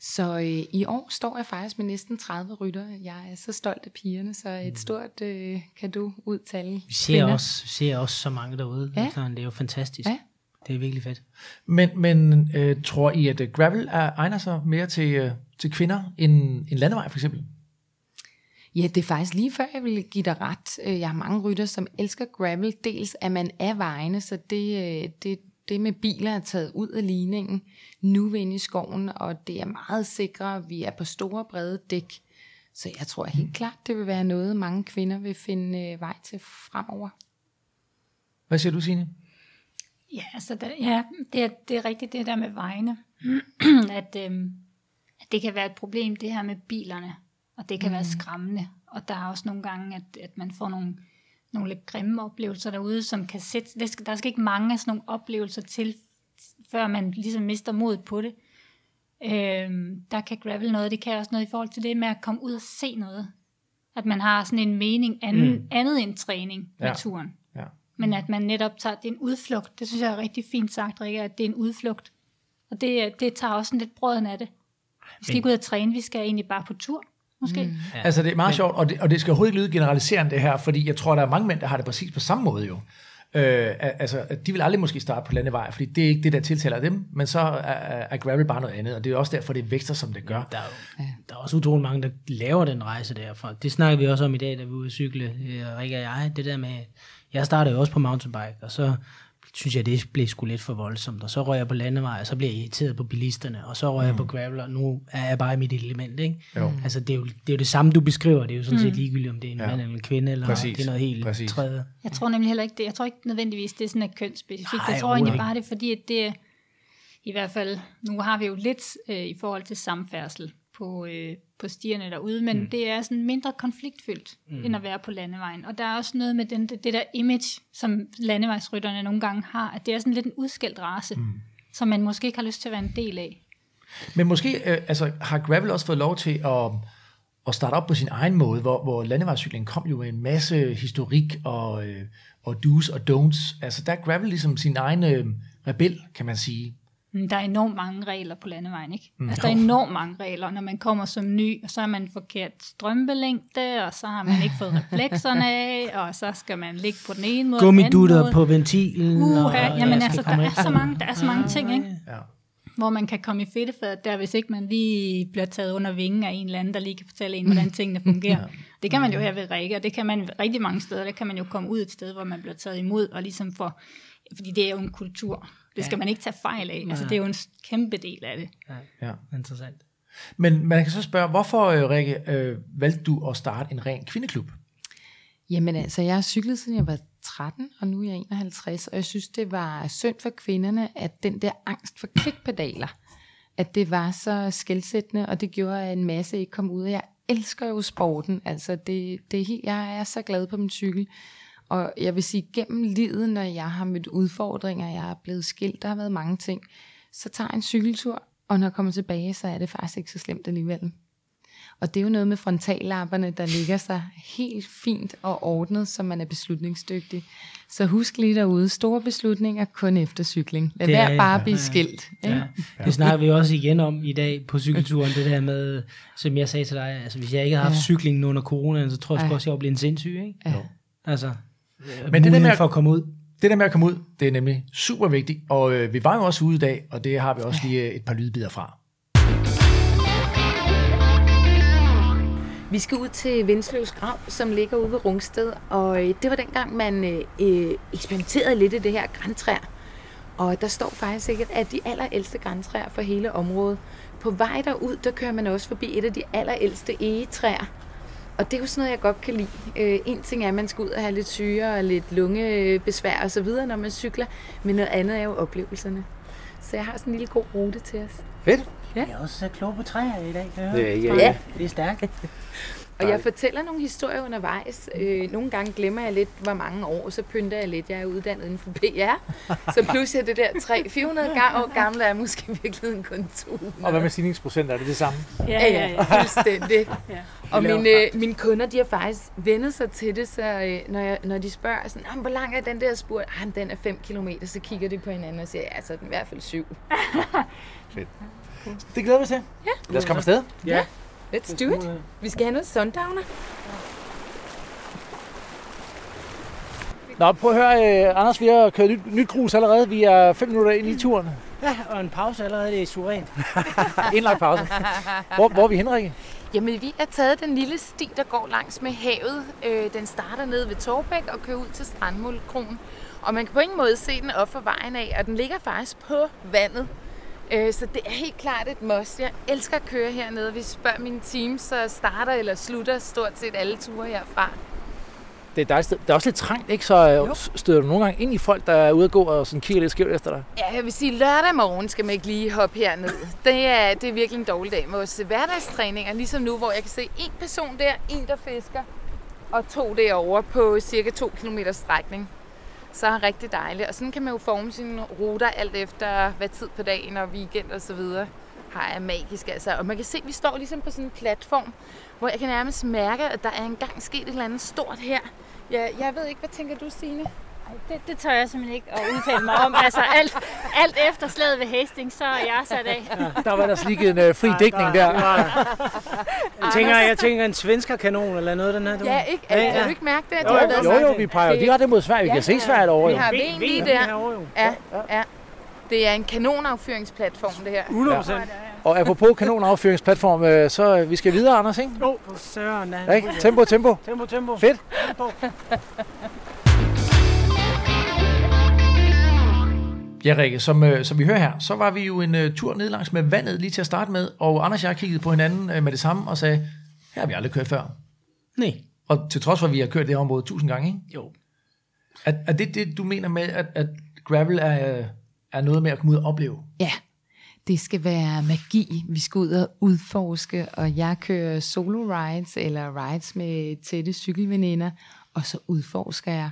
Så øh, i år står jeg faktisk med næsten tredive ryttere. Jeg er så stolt af pigerne, så et stort øh, cadeau ud til alle. Vi ser også, ser også så mange derude. Ja. Altså, det er jo fantastisk. Ja. Det er virkelig fedt. Men, men øh, tror I, at gravel er, egner sig mere til, øh, til kvinder end, end landevej for eksempel? Ja, det er faktisk lige før, jeg vil give dig ret. Jeg har mange rytter, som elsker gravel. Dels er man af vejene, så det, det, det med biler er taget ud af ligningen. Nu er vi inde i skoven, og det er meget sikre. Vi er på store, brede dæk. Så jeg tror helt klart, det vil være noget, mange kvinder vil finde vej til fremover. Hvad siger du, Signe? Ja, altså der, ja det, er, det er rigtigt det der med vejene. at, øhm, at det kan være et problem, det her med bilerne. Og det kan mm. være skræmmende. Og der er også nogle gange, at, at man får nogle, nogle lidt grimme oplevelser derude, som kan sætte... Der skal, der skal ikke mange af sådan nogle oplevelser til, før man ligesom mister modet på det. Øhm, der kan gravel noget, det kan også noget i forhold til det med at komme ud og se noget. At man har sådan en mening anden, mm. andet end træning med ja. turen. Ja. Men at man netop tager... Det er en udflugt. Det synes jeg er rigtig fint sagt, Rikke, at det er en udflugt. Og det, det tager også sådan lidt brøden af det. Vi skal Men... ikke ud og træne, vi skal egentlig bare på tur. Måske. Mm. Ja. Altså det er meget sjovt, og det, og det skal overhovedet ikke lyde generaliserende det her, fordi jeg tror, der er mange mænd, der har det præcis på samme måde jo. Øh, altså, de vil aldrig måske starte på landevej, fordi det er ikke det, der tiltaler dem, men så er, er gravel bare noget andet, og det er også derfor, det vækster, som det gør. Der er, jo, ja. der er også utrolig mange, der laver den rejse derfra. Det snakker vi også om i dag, da vi var ude at cykle, Rikke og jeg, det der med, jeg startede jo også på mountainbike, og så synes jeg, det blev sgu lidt for voldsomt, og så røg jeg på landevej, og så bliver jeg irriteret på bilisterne, og så røg mm. jeg på gravel, og nu er jeg bare i mit element, ikke? Jo. Altså, det er, jo, det er jo det samme, du beskriver, det er jo sådan set ligegyldigt, om det er en ja. mand eller en kvinde, eller Præcis. det er noget helt Præcis. tredje. Jeg tror nemlig heller ikke det, jeg tror ikke nødvendigvis, det er sådan et kønsspecifikt, jeg tror egentlig bare det, fordi at det, i hvert fald, nu har vi jo lidt øh, i forhold til samfærdsel på, øh, på stierne derude, men mm. det er sådan mindre konfliktfyldt, mm. end at være på landevejen. Og der er også noget med den, det, det der image, som landevejsrytterne nogle gange har, at det er sådan lidt en udskældt race, mm. som man måske ikke har lyst til at være en del af. Men måske øh, altså, har gravel også fået lov til at, at starte op på sin egen måde, hvor, hvor landevejscyklingen kom jo med en masse historik og, øh, og do's og don'ts. Altså der er gravel ligesom sin egen øh, rebel, kan man sige. Der er enormt mange regler på landevejen, ikke? Mm. Altså, der er enormt mange regler, når man kommer som ny, og så har man forkert strømpelængde, og så har man ikke fået reflekserne af, og så skal man ligge på den ene måde. Gummidutter på ventilen. Uh, og, ja, jamen altså, der er, så mange, der er så mange ting, ikke? Ja. Hvor man kan komme i fedtefadet der, hvis ikke man lige bliver taget under vingen af en eller anden, der lige kan fortælle en, hvordan tingene fungerer. Ja. Det kan man jo her ved Rikke, og det kan man rigtig mange steder. Der kan man jo komme ud et sted, hvor man bliver taget imod, og ligesom for, fordi det er jo en kultur. Det skal ja. man ikke tage fejl af. Altså, det er jo en kæmpe del af det. Ja, ja. Interessant. Men man kan så spørge, hvorfor, Rikke, øh, valgte du at starte en ren kvindeklub? Jamen altså, jeg har cyklet, siden jeg var tretten, og nu er jeg enoghalvtreds, og jeg synes, det var synd for kvinderne, at den der angst for klikpedaler, at det var så skelsættende, og det gjorde, at en masse ikke kom ud, og jeg elsker jo sporten. Altså, det, det er helt, jeg er så glad på min cykel. Og jeg vil sige, gennem livet, når jeg har mødt udfordringer, jeg er blevet skilt, der har været mange ting, så tager jeg en cykeltur, og når jeg kommer tilbage, så er det faktisk ikke så slemt alligevel. Og det er jo noget med frontallapperne, der ligger sig helt fint og ordnet, så man er beslutningsdygtig. Så husk lige derude, store beslutninger kun efter cykling. Lad være bare blive skilt. Ja. Ja. Ja. Det snakker vi også igen om i dag på cykelturen, det der med, som jeg sagde til dig, altså hvis jeg ikke havde haft ja. cyklingen under coronaen, så tror jeg også, at jeg var blevet en sindssyg, ikke? Ja. Altså... Men det der, med at, for at komme ud. det der med at komme ud, det er nemlig super vigtigt, og øh, vi var jo også ude i dag, og det har vi også lige øh, et par lydbider fra. Vi skal ud til Vindsløvs Grav, som ligger ude ved Rungsted, og øh, det var dengang, man øh, eksperimenterede lidt i det her grantræer, og der står faktisk ikke, at de allerældste grantræer for hele området. På vej derud, der kører man også forbi et af de allerældste egetræer. Og det er jo sådan noget, jeg godt kan lide. Øh, en ting er, at man skal ud og have lidt syre og lidt lungebesvær og så videre, når man cykler. Men noget andet er jo oplevelserne. Så jeg har sådan en lille god rute til os. Fedt. Ja. Jeg er også klog på træer i dag. Ja, ja, ja. Det er stærkt. Og jeg fortæller nogle historier undervejs. Øh, nogle gange glemmer jeg lidt, hvor mange år, så pynter jeg lidt. Jeg er uddannet inden for P R. Så pludselig det der tre hundrede til fire hundrede år gamle er måske virkelig en kontur. Og hvad med stigningsprocent? Er det det samme? Ja, ja, ja, ja. Fuldstændig. Ja. Og mine, mine kunder, de har faktisk vendet sig til det, så når, jeg, når de spørger, sådan, hvor lang er den der spurt? Ah, den er fem kilometer, så kigger de på hinanden og siger, ja, så er den i hvert fald syv. Fedt. Det glæder vi til. Ja. Lad os komme afsted. Ja. Yeah. Let's do it. Vi skal have noget sundowner. Nå, prøv at høre, eh, Anders, vi har kørt nyt, nyt grus allerede. Vi er fem minutter ind i turen. Ja, og en pause allerede, det er suverænt. Indlagt pause. Hvor, hvor er vi hen, Rikke? Jamen, vi har taget den lille sti, der går langs med havet. Øh, den starter nede ved Torvbæk og kører ud til Strandmuldekronen. Og man kan på ingen måde se den op for vejen af, og den ligger faktisk på vandet. Øh, så det er helt klart et must. Jeg elsker at køre hernede. Hvis jeg spørger mine team, så starter eller slutter stort set alle ture herfra. Det er, det er også lidt trængt, ikke? Så jo. Støder du nogle gange ind i folk, der er ude at gå og sådan kigger lidt skævt efter dig? Ja, jeg vil sige, at lørdag morgen skal man ikke lige hoppe herned. Det er, det er virkelig en dårlig dag med vores hverdagstræninger, ligesom nu, hvor jeg kan se en person der, en der fisker, og to derovre på cirka to kilometer strækning. Så er det rigtig dejligt. Og sådan kan man jo forme sine ruter alt efter, hvad tid på dagen og weekend og så videre. Her er magisk, altså. Og man kan se, at vi står ligesom på sådan en platform, hvor jeg kan nærmest mærke, at der er engang sket et eller andet stort her. Ja, jeg ved ikke, hvad tænker du, Signe? Det, det tør jeg simpelthen ikke at udtale mig om. Altså alt, alt efter slaget ved Hastings, så er jeg sat af. Ja, der var der slik en uh, fri dækning der. Jeg tænker, jeg tænker en svenskerkanon eller noget den her. Ja, ikke? Kan ja, ja. du ikke mærke det? Jo, jo, jo, jo, jo, vi peger jo direkte mod Sverige. Vi ja, kan se Sverige derovre. Vi har ben lige der. Ja, ja. Det er en kanonaffyringsplatform, det her. hundrede procent. Ja. Og apropos kanonaffyringsplatform, så vi skal videre, Anders, ikke? Jo, for søren. Tempo, tempo. Tempo, tempo. Fedt. Tempo. Ja, Rikke, som, som vi hører her, så var vi jo en uh, tur ned langs med vandet lige til at starte med, og Anders og jeg kiggede på hinanden uh, med det samme og sagde, her har vi aldrig kørt før. Nej. Og til trods for, at vi har kørt det her område tusind gange, ikke? Jo. Er, er det det, du mener med, at, at gravel er... Uh, er noget med at komme ud og opleve. Ja, det skal være magi. Vi skal ud og udforske, og jeg kører solo rides eller rides med tætte cykelveninder, og så udforsker jeg.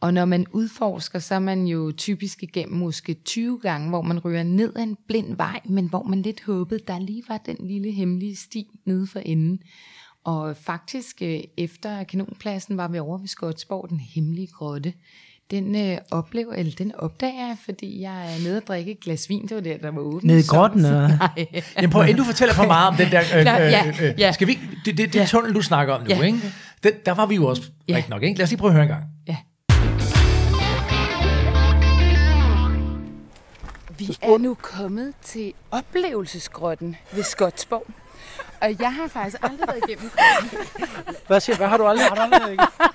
Og når man udforsker, så er man jo typisk igennem måske tyve gange, hvor man ryger ned ad en blind vej, men hvor man lidt håbede, der lige var den lille hemmelige sti nede for enden. Og faktisk efter Kanonpladsen var vi over ved Skodsborg, den hemmelige grotte. Den øh, oplever, eller den opdager jeg, fordi jeg er nede og drikke et glas vin, det var der, der var åbent. Nede i grotten? Nej. Jamen prøv, inden du fortæller for meget om den der... Øh, Nå, ja, øh, øh, ja. Skal vi, det det, det ja. tunnel, du snakker om nu, ja. ikke? Den, der var vi jo også ja. rigtig nok, ikke? Lad os lige prøve at høre en gang. Ja. Vi er nu kommet til oplevelsesgrotten ved Skodsborg. Og jeg har faktisk aldrig været igennem grotten. Hvad siger du? Hvad har du aldrig, har du aldrig været igennem?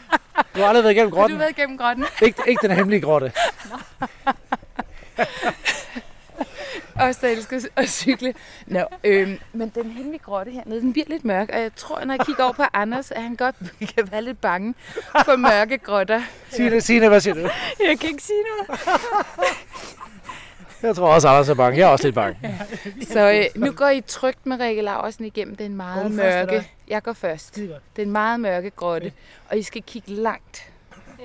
Du har aldrig været igennem grotten. Du har været igennem grotten. ikke, ikke den hemmelige grotte. Også der elsker at cykle. Nå, øhm, men den hemmelige grotte hernede, den bliver lidt mørk, og jeg tror, når jeg kigger over på Anders, at han godt kan være lidt bange for mørke grotter. Signe, Signe, hvad siger du? Jeg kan ikke sige noget. Jeg tror også, Anders er bange. Jeg er også lidt bange. Så øh, nu går I trygt med Rikke Laursen igennem den meget mørke... Jeg går først. Den meget mørke grotte. Og I skal kigge langt.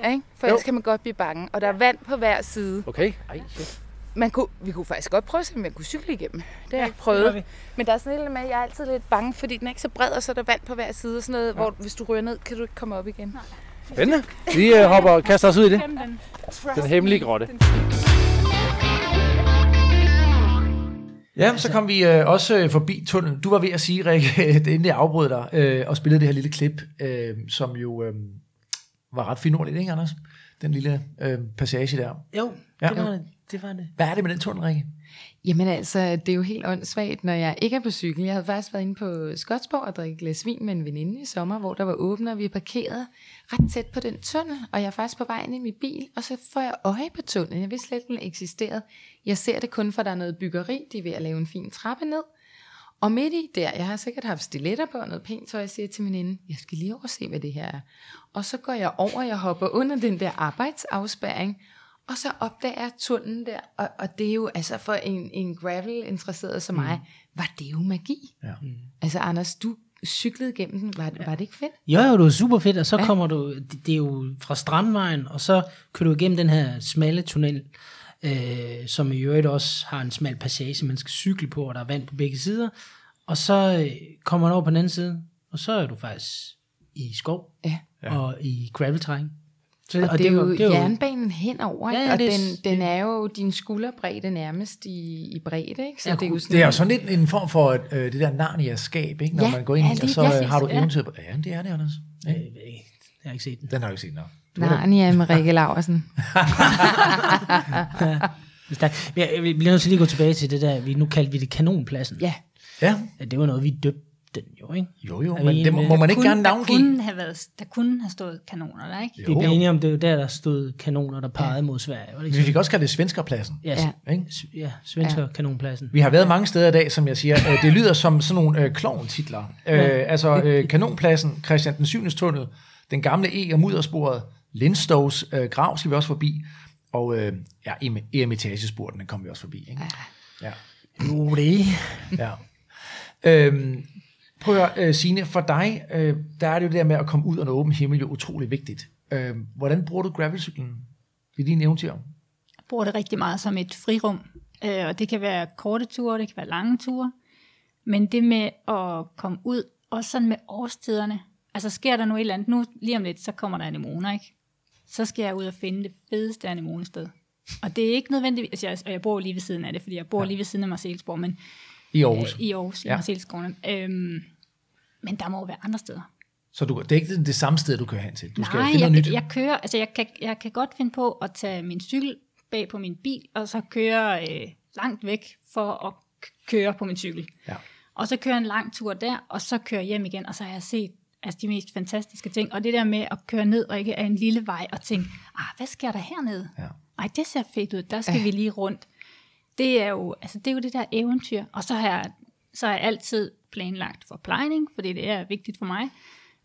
Ikke? For ellers kan man godt blive bange. Og der er vand på hver side. Okay. Man kunne, vi kunne faktisk godt prøve at se, om man kunne cykle igennem. Det har jeg ikke prøvet. Men der er sådan lidt med, at jeg er altid lidt bange, fordi den er ikke så bred, og så er der vand på hver side. Og sådan noget, hvor hvis du ryger ned, kan du ikke komme op igen. Spændende. Vi øh, hopper og kaster os ud i det. Den hemmelige grotte. Ja, så kom vi øh, også øh, forbi tunnelen. Du var ved at sige, Rikke, inden jeg afbrød dig, øh, og spillede det her lille klip, øh, som jo øh, var ret finurligt, ikke Anders? Den lille øh, passage der. Jo, ja. det, var det. det var det. Hvad er det med den tunnel, Rikke? Jamen altså, det er jo helt åndssvagt, når jeg ikke er på cykel. Jeg havde faktisk været inde på Skodsborg og drikket glas vin med en veninde i sommer, hvor der var åbent, og vi parkerede ret tæt på den tunnel, og jeg er faktisk på vej ind i min bil, og så får jeg øje på tunnelen. Jeg vidste slet ikke, den eksisterede. Jeg ser det kun, for der er noget byggeri, de er ved at lave en fin trappe ned. Og midt i der, jeg har sikkert haft stiletter på og noget pænt tøj, jeg siger til min veninde, jeg skal lige over se, hvad det her er. Og så går jeg over, jeg hopper under den der arbejdsafspærring, og så opdager jeg tunnelen der, og, og det er jo, altså for en, en gravel-interesseret som mig, var det jo magi. Ja. Altså Anders, du cyklede gennem den, var, var det ikke fedt? Jo, jo, det var super fedt, og så ja. kommer du, det, det er jo fra Strandvejen, og så kører du igennem den her smalle tunnel, øh, som i øvrigt også har en smal passage, man skal cykle på, og der er vand på begge sider, og så øh, kommer du over på den anden side, og så er du faktisk i skov, ja. og i gravel-terræn. Så, og, og det er jo, det er jo jernbanen henover, ja, ja, og den, den er jo din skulderbredde nærmest i, i bredde, ikke? Så ja, det, er jo sådan, det er jo sådan lidt en form for øh, det der Narnia-skab, ikke? Når ja, man går ind, ja, og så præcis, har du eventyr på... Ja, det er det, Anders. Ja, jeg har ikke set den. Den har du ikke set, nok. Narnia med Rikke Laursen. Jeg bliver nødt til lige at gå tilbage til det der, vi nu kaldte vi det kanonpladsen. Ja. Ja. Det var noget, vi døbte den jo, ikke? Jo, jo, men det må, må man ikke kunne, gerne navngive. Der kunne have været, der kunne have stået kanoner, der, ikke? Vi blev enige om, det var der, der stod kanoner, der pegede ja. mod Sverige. Var det vi fik også kaldt det svenskerpladsen. Ja, ikke? Ja, svenskerkanonpladsen. Ja. Vi har været mange steder i dag, som jeg siger, øh, det lyder som sådan nogle øh, klovntitler. Øh, ja. Altså øh, kanonpladsen, Christian den syvendes tunnel, den gamle E- og muddersporet, Lindstows øh, grav skal vi også forbi, og øh, ja, Imitagesporten, den kom vi også forbi, ikke? Ja. Jo, det ja. Øhm, prøv at øh, Signe, for dig, øh, der er det jo det der med at komme ud under åben himmel jo utrolig vigtigt. Øh, hvordan bruger du gravelcyklen i dine eventyr? Jeg bruger det rigtig meget som et frirum, øh, og det kan være korte ture, det kan være lange ture, men det med at komme ud, også sådan med årstiderne, altså sker der nu et eller andet, nu lige om lidt, så kommer der anemoner, ikke? Så skal jeg ud og finde det fedeste anemonested. Og det er ikke nødvendigt, altså jeg, og jeg bor lige ved siden af det, fordi jeg bor ja. lige ved siden af Marselisborg, men i Aarhus. Øh, I Aarhus, i ja. Marselisborg. Øhm, men der må jo være andre steder. Så du, det er ikke det samme sted, du kører hen til? Du skal Nej, finde jeg, noget nyt. Jeg kører, altså jeg kan, jeg kan godt finde på at tage min cykel bag på min bil, og så køre øh, langt væk for at køre på min cykel. Ja. Og så kører en lang tur der, og så kører hjem igen, og så har jeg set altså de mest fantastiske ting. Og det der med at køre ned og ikke af en lille vej og tænke, ah, hvad sker der hernede? Ja. Ej, det ser fedt ud, der skal ja. vi lige rundt. Det er jo, altså det er jo det der eventyr. Og så har jeg, så har jeg altid planlagt forplejning, fordi det er vigtigt for mig.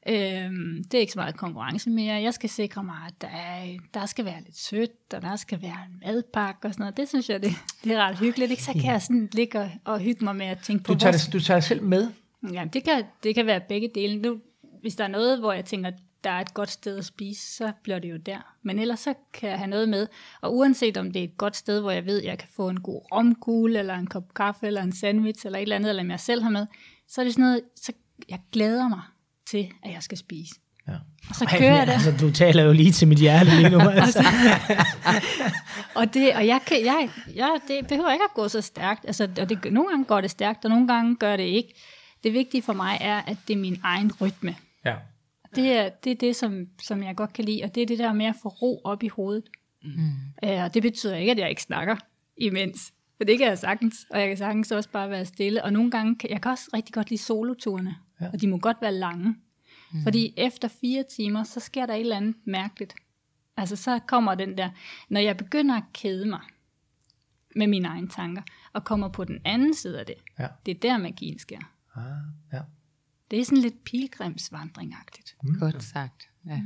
Øhm, det er ikke så meget konkurrence mere. Jeg skal sikre mig, at der, er, der skal være lidt sødt, og der skal være en madpakke og sådan noget. Det synes jeg, det, det er ret hyggeligt. Ikke? Så kan jeg sådan ligge og, og hygge mig med at tænke på... Du tager det, du tager det selv med? Ja, det kan, det kan være begge dele. Nu, hvis der er noget, hvor jeg tænker, der er et godt sted at spise, så bliver det jo der. Men ellers så kan jeg have noget med. Og uanset om det er et godt sted, hvor jeg ved, at jeg kan få en god romkugle, eller en kop kaffe, eller en sandwich, eller et eller andet, eller om jeg selv har med, så er det sådan noget, så jeg glæder mig til, at jeg skal spise. Ja. Og så kører Ej, jeg det. Altså, du taler jo lige til mit hjerte lige nu. Altså. og det, og jeg, kan, jeg, jeg det behøver ikke at gå så stærkt. Altså, og det, nogle gange går det stærkt, og nogle gange gør det ikke. Det vigtige for mig er, at det er min egen rytme. Ja. Det er det, er det som, som jeg godt kan lide, og det er det der med at få ro op i hovedet. Mm. Øh, og det betyder ikke, at jeg ikke snakker imens, for det kan jeg sagtens, og jeg kan sagtens også bare være stille. Og nogle gange, kan, jeg kan også rigtig godt lide soloturene, ja. og de må godt være lange. Mm. Fordi efter fire timer, så sker der et eller andet mærkeligt. Altså så kommer den der, når jeg begynder at kede mig med mine egne tanker, og kommer på den anden side af det, ja. det er der magien sker. Ah, ja. Det er sådan lidt pilgrimsvandring-agtigt. Mm. Godt sagt, ja.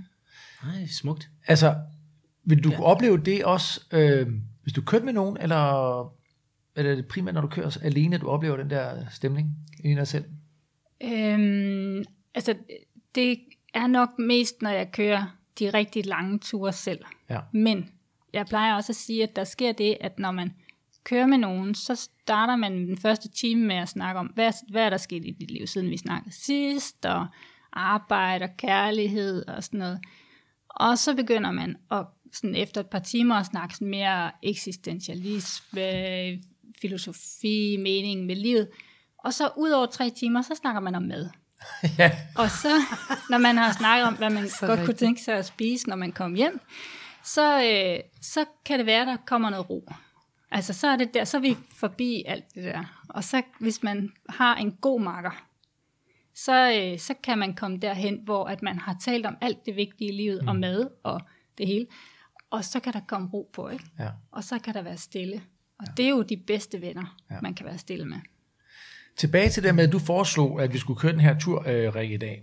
Nej, smukt. Altså, vil du ja. kunne opleve det også, øh, hvis du kører med nogen, eller, eller er det primært, når du kører alene, du oplever den der stemning i dig selv? Øhm, altså, det er nok mest, når jeg kører de rigtig lange ture selv. Ja. Men jeg plejer også at sige, at der sker det, at når man kører med nogen, så starter man den første time med at snakke om, hvad, hvad er der sket i dit liv, siden vi snakkede sidst, og arbejde og kærlighed og sådan noget. Og så begynder man at, sådan efter et par timer at snakke sådan mere eksistentialisme, filosofi, mening med livet. Og så ud over tre timer, så snakker man om mad. Ja. Og så, når man har snakket om, hvad man så godt rigtig. kunne tænke sig at spise, når man kom hjem, så, øh, så kan det være, der kommer noget ro. Altså, så er det der, så er vi forbi alt det der. Og så, hvis man har en god makker, så, øh, så kan man komme derhen, hvor at man har talt om alt det vigtige i livet, mm. og mad og det hele. Og så kan der komme ro på, ikke? Ja. Og så kan der være stille. Og ja. det er jo de bedste venner, ja. man kan være stille med. Tilbage til det med, at du foreslog, at vi skulle køre den her tur, øh, Rikke, i dag.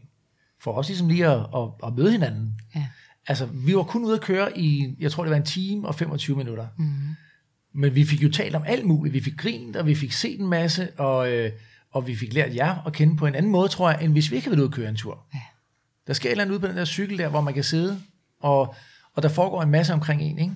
For også ligesom lige at, at, at møde hinanden. Ja. Altså, vi var kun ude at køre i, jeg tror det var en time og femogtyve minutter. Mm. Men vi fik jo talt om alt muligt. Vi fik grint, og vi fik set en masse, og, øh, og vi fik lært jer at kende på en anden måde, tror jeg, end hvis vi ikke havde været ude at køre en tur. Ja. Der sker et eller andet ude på den der cykel der, hvor man kan sidde, og, og der foregår en masse omkring en, ikke?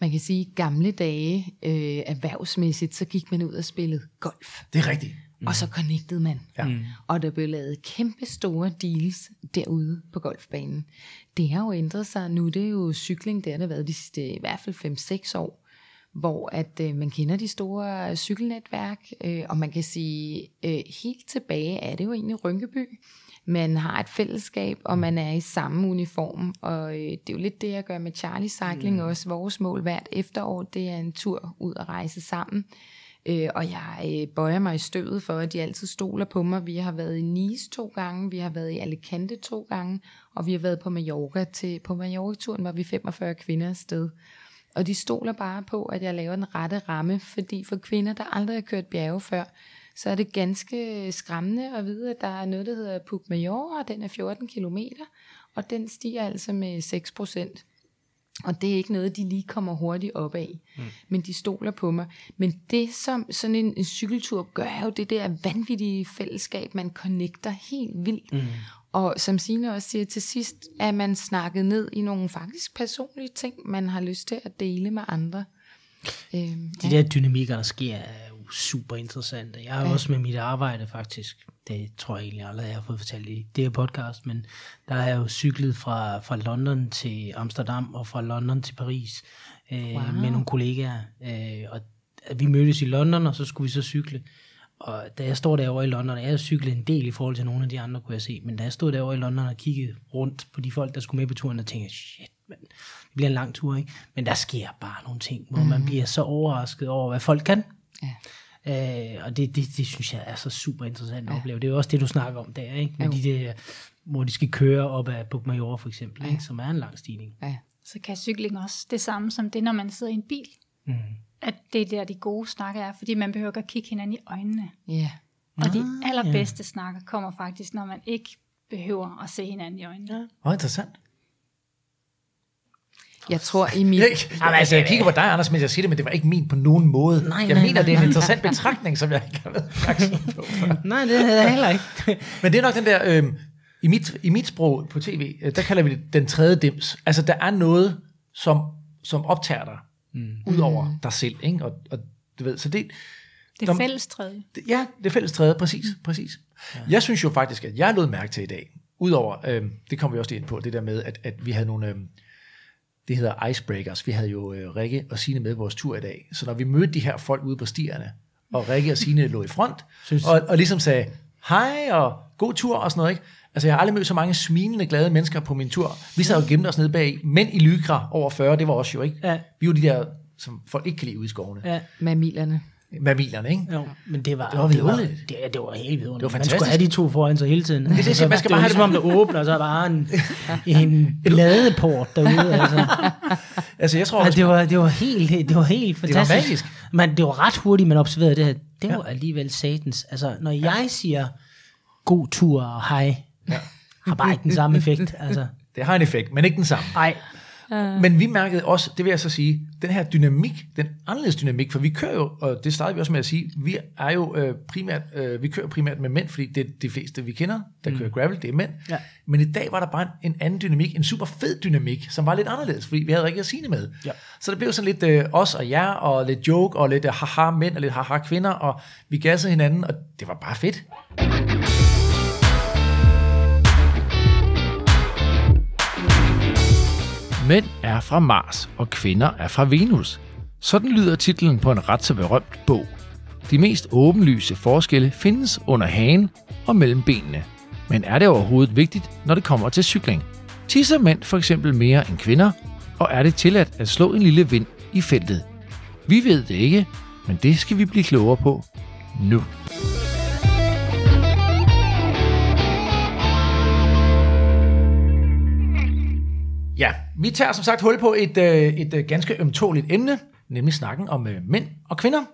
Man kan sige, at i gamle dage, øh, erhvervsmæssigt, så gik man ud og spillede golf. Det er rigtigt. mm. og så connectede man. Ja. Mm. Og der blev lavet kæmpe store deals derude på golfbanen. Det har jo ændret sig. Nu det er jo cykling, der har været de sidste i hvert fald fem seks år, hvor at øh, man kender de store cykelnetværk, øh, og man kan sige, øh, helt tilbage er det jo egentlig Rynkeby. Man har et fællesskab, og man er i samme uniform, og øh, det er jo lidt det, jeg gør med Charlie Cycling mm. også. Vores mål hvert efterår, det er en tur ud og rejse sammen, øh, og jeg øh, bøjer mig i støvet for, at de altid stoler på mig. Vi har været i Nice to gange, vi har været i Alicante to gange, og vi har været på Mallorca. Til, på Mallorca-turen var vi femogfyrre kvinder afsted. Og de stoler bare på, at jeg laver den rette ramme, fordi for kvinder, der aldrig har kørt bjerge før, så er det ganske skræmmende at vide, at der er noget, der hedder Puc Major, og den er fjorten kilometer, og den stiger altså med seks procent. Og det er ikke noget, de lige kommer hurtigt op af, mm. men de stoler på mig. Men det, som sådan en, en cykeltur gør, er jo det der vanvittige fællesskab, man connecter helt vildt. Mm. Og som Signe også siger, til sidst er man snakket ned i nogle faktisk personlige ting, man har lyst til at dele med andre. Øhm, De ja. der dynamikker, der sker, er jo super interessante. Jeg har ja. også med mit arbejde faktisk, det tror jeg egentlig aldrig, jeg har fået fortalt i det her podcast, men der har jeg jo cyklet fra, fra London til Amsterdam og fra London til Paris øh, wow. med nogle kollegaer. Øh, og vi mødtes i London, og så skulle vi så cykle. Og da jeg står derovre i London, og jeg cyklede en del i forhold til nogle af de andre, kunne jeg se, men da jeg stod derovre i London og kiggede rundt på de folk, der skulle med på turen, og tænkte, shit, man, det bliver en lang tur, ikke? Men der sker bare nogle ting, hvor mm-hmm. man bliver så overrasket over, hvad folk kan. Ja. Øh, og det, det, det synes jeg er så super interessant at ja. opleve. Det er jo også det, du snakker om der, ikke? Med de der, hvor de skal køre op ad Puc Major for eksempel, ja. ikke? Som er en lang stigning. Ja. Så kan cykling også det samme som det, når man sidder i en bil. Mm. At det er der, de gode snakker er, fordi man behøver at kigge hinanden i øjnene. Yeah. Og ah, de allerbedste yeah. snakker kommer faktisk, når man ikke behøver at se hinanden i øjnene. Åh, oh, interessant. Jeg tror i min... Jeg, jamen, altså, jeg kigger på dig, Anders, men jeg siger det, men det var ikke min på nogen måde. Nej, jeg nej, mener, nej, det er en interessant nej. betragtning, som jeg ikke har været opmærksom på. Nej, det havde jeg heller ikke. Men det er nok den der... Øh, i, mit, I mit sprog på tv, der kalder vi det den tredje dims. Altså, der er noget, som, som optager dig. Mm. Udover mm. dig selv, ikke? Og, og du ved, så det det er fælles træde. Ja, det er fælles træde, præcis, mm. præcis. Ja. Jeg synes jo faktisk, at jeg lod mærke til i dag. Udover, øh, det kom vi også ind på, det der med, at, at vi havde nogle, øh, det hedder icebreakers. Vi havde jo øh, Rikke og Signe med vores tur i dag. Så når vi mødte de her folk ude på stierne, og Rikke og Signe lå i front, og, og ligesom sagde, hej og god tur og sådan noget, ikke? Altså, jeg har aldrig mødt så mange smilende, glade mennesker på min tur. Vi sad jo gemt os nede bag, men i Lygra over fyrre, det var også jo, ikke? Ja. Vi var de der, som folk ikke kan lide ude i skovene. Ja, mamilerne. Mamilerne, ikke? Jo, men det var... Det var vidunderligt. Det, det, det var helt vidunderligt. Det var fantastisk. Man skulle have de to foran sig hele tiden. Det, det, altså, man skal bare have det, som om det åbner, og så er bare en, en bladeport derude, altså. altså, jeg tror også... Altså, det, var, det, var helt, det var helt fantastisk. Det var magisk. Men det var ret hurtigt, man observerede det her. Det var ja. alligevel satans. Altså, når ja. jeg siger god tur og hej... Ja. Har bare ikke den samme effekt, altså. Det har en effekt, men ikke den samme. Nej. Men vi mærkede også, det vil jeg så sige, den her dynamik, den anderledes dynamik, for vi kører jo, og det startede vi også med at sige, vi er jo øh, primært, øh, vi kører primært med mænd, fordi det er de fleste, vi kender, der mm. kører gravel, det er mænd. Ja. Men i dag var der bare en, en anden dynamik, en super fed dynamik, som var lidt anderledes, fordi vi havde Rikke og Signe med. Ja. Så det blev sådan lidt øh, os og jer, og lidt joke, og lidt øh, haha mænd, og lidt haha kvinder, og vi gassede hinanden, og det var bare fedt. Mænd er fra Mars, og kvinder er fra Venus. Sådan lyder titlen på en ret så berømt bog. De mest åbenlyse forskelle findes under hagen og mellem benene. Men er det overhovedet vigtigt, når det kommer til cykling? Tisser mænd for eksempel mere end kvinder, og er det tilladt at slå en lille vind i feltet? Vi ved det ikke, men det skal vi blive klogere på nu. Ja, vi tager som sagt hul på et, et ganske ømtåligt emne, nemlig snakken om mænd og kvinder.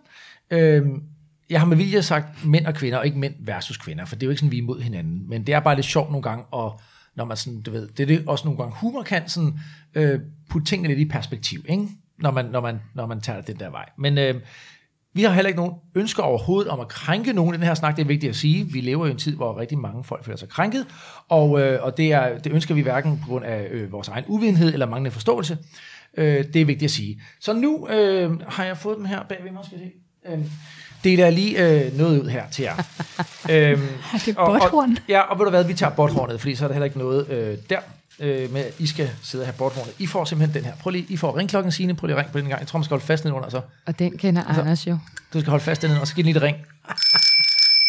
Jeg har med vilje sagt mænd og kvinder, og ikke mænd versus kvinder, for det er jo ikke sådan, vi er imod hinanden. Men det er bare lidt sjovt nogle gange, og når man sådan, du ved, det er det også nogle gange, humor kan sådan, øh, putte tingene lidt i perspektiv, ikke? Når, man, når, man, når man tager den der vej. Men øh, vi har heller ikke nogen ønsker overhovedet om at krænke nogen i den her snak. Det er vigtigt at sige. Vi lever i en tid, hvor rigtig mange folk føler sig krænket, og, øh, og det, er, det ønsker vi hverken på grund af øh, vores egen uvidenhed eller manglende forståelse. Øh, det er vigtigt at sige. Så nu øh, har jeg fået dem her bagved mig, skal jeg se. øh, det er lige øh, noget ud her til jer. øhm, det er og, og, ja, og ved du hvad, vi tager botthornet, fordi så er der heller ikke noget øh, der øh, med, at I skal sidde og have botthornet. I får simpelthen den her. Prøv lige, I får ringklokken, Signe. Prøv lige at ringe på den gang. Jeg tror, man skal holde fast nedenunder. Så. Og den kender altså, Anders jo. Du skal holde fast nedenunder, og så giv den lige et ring.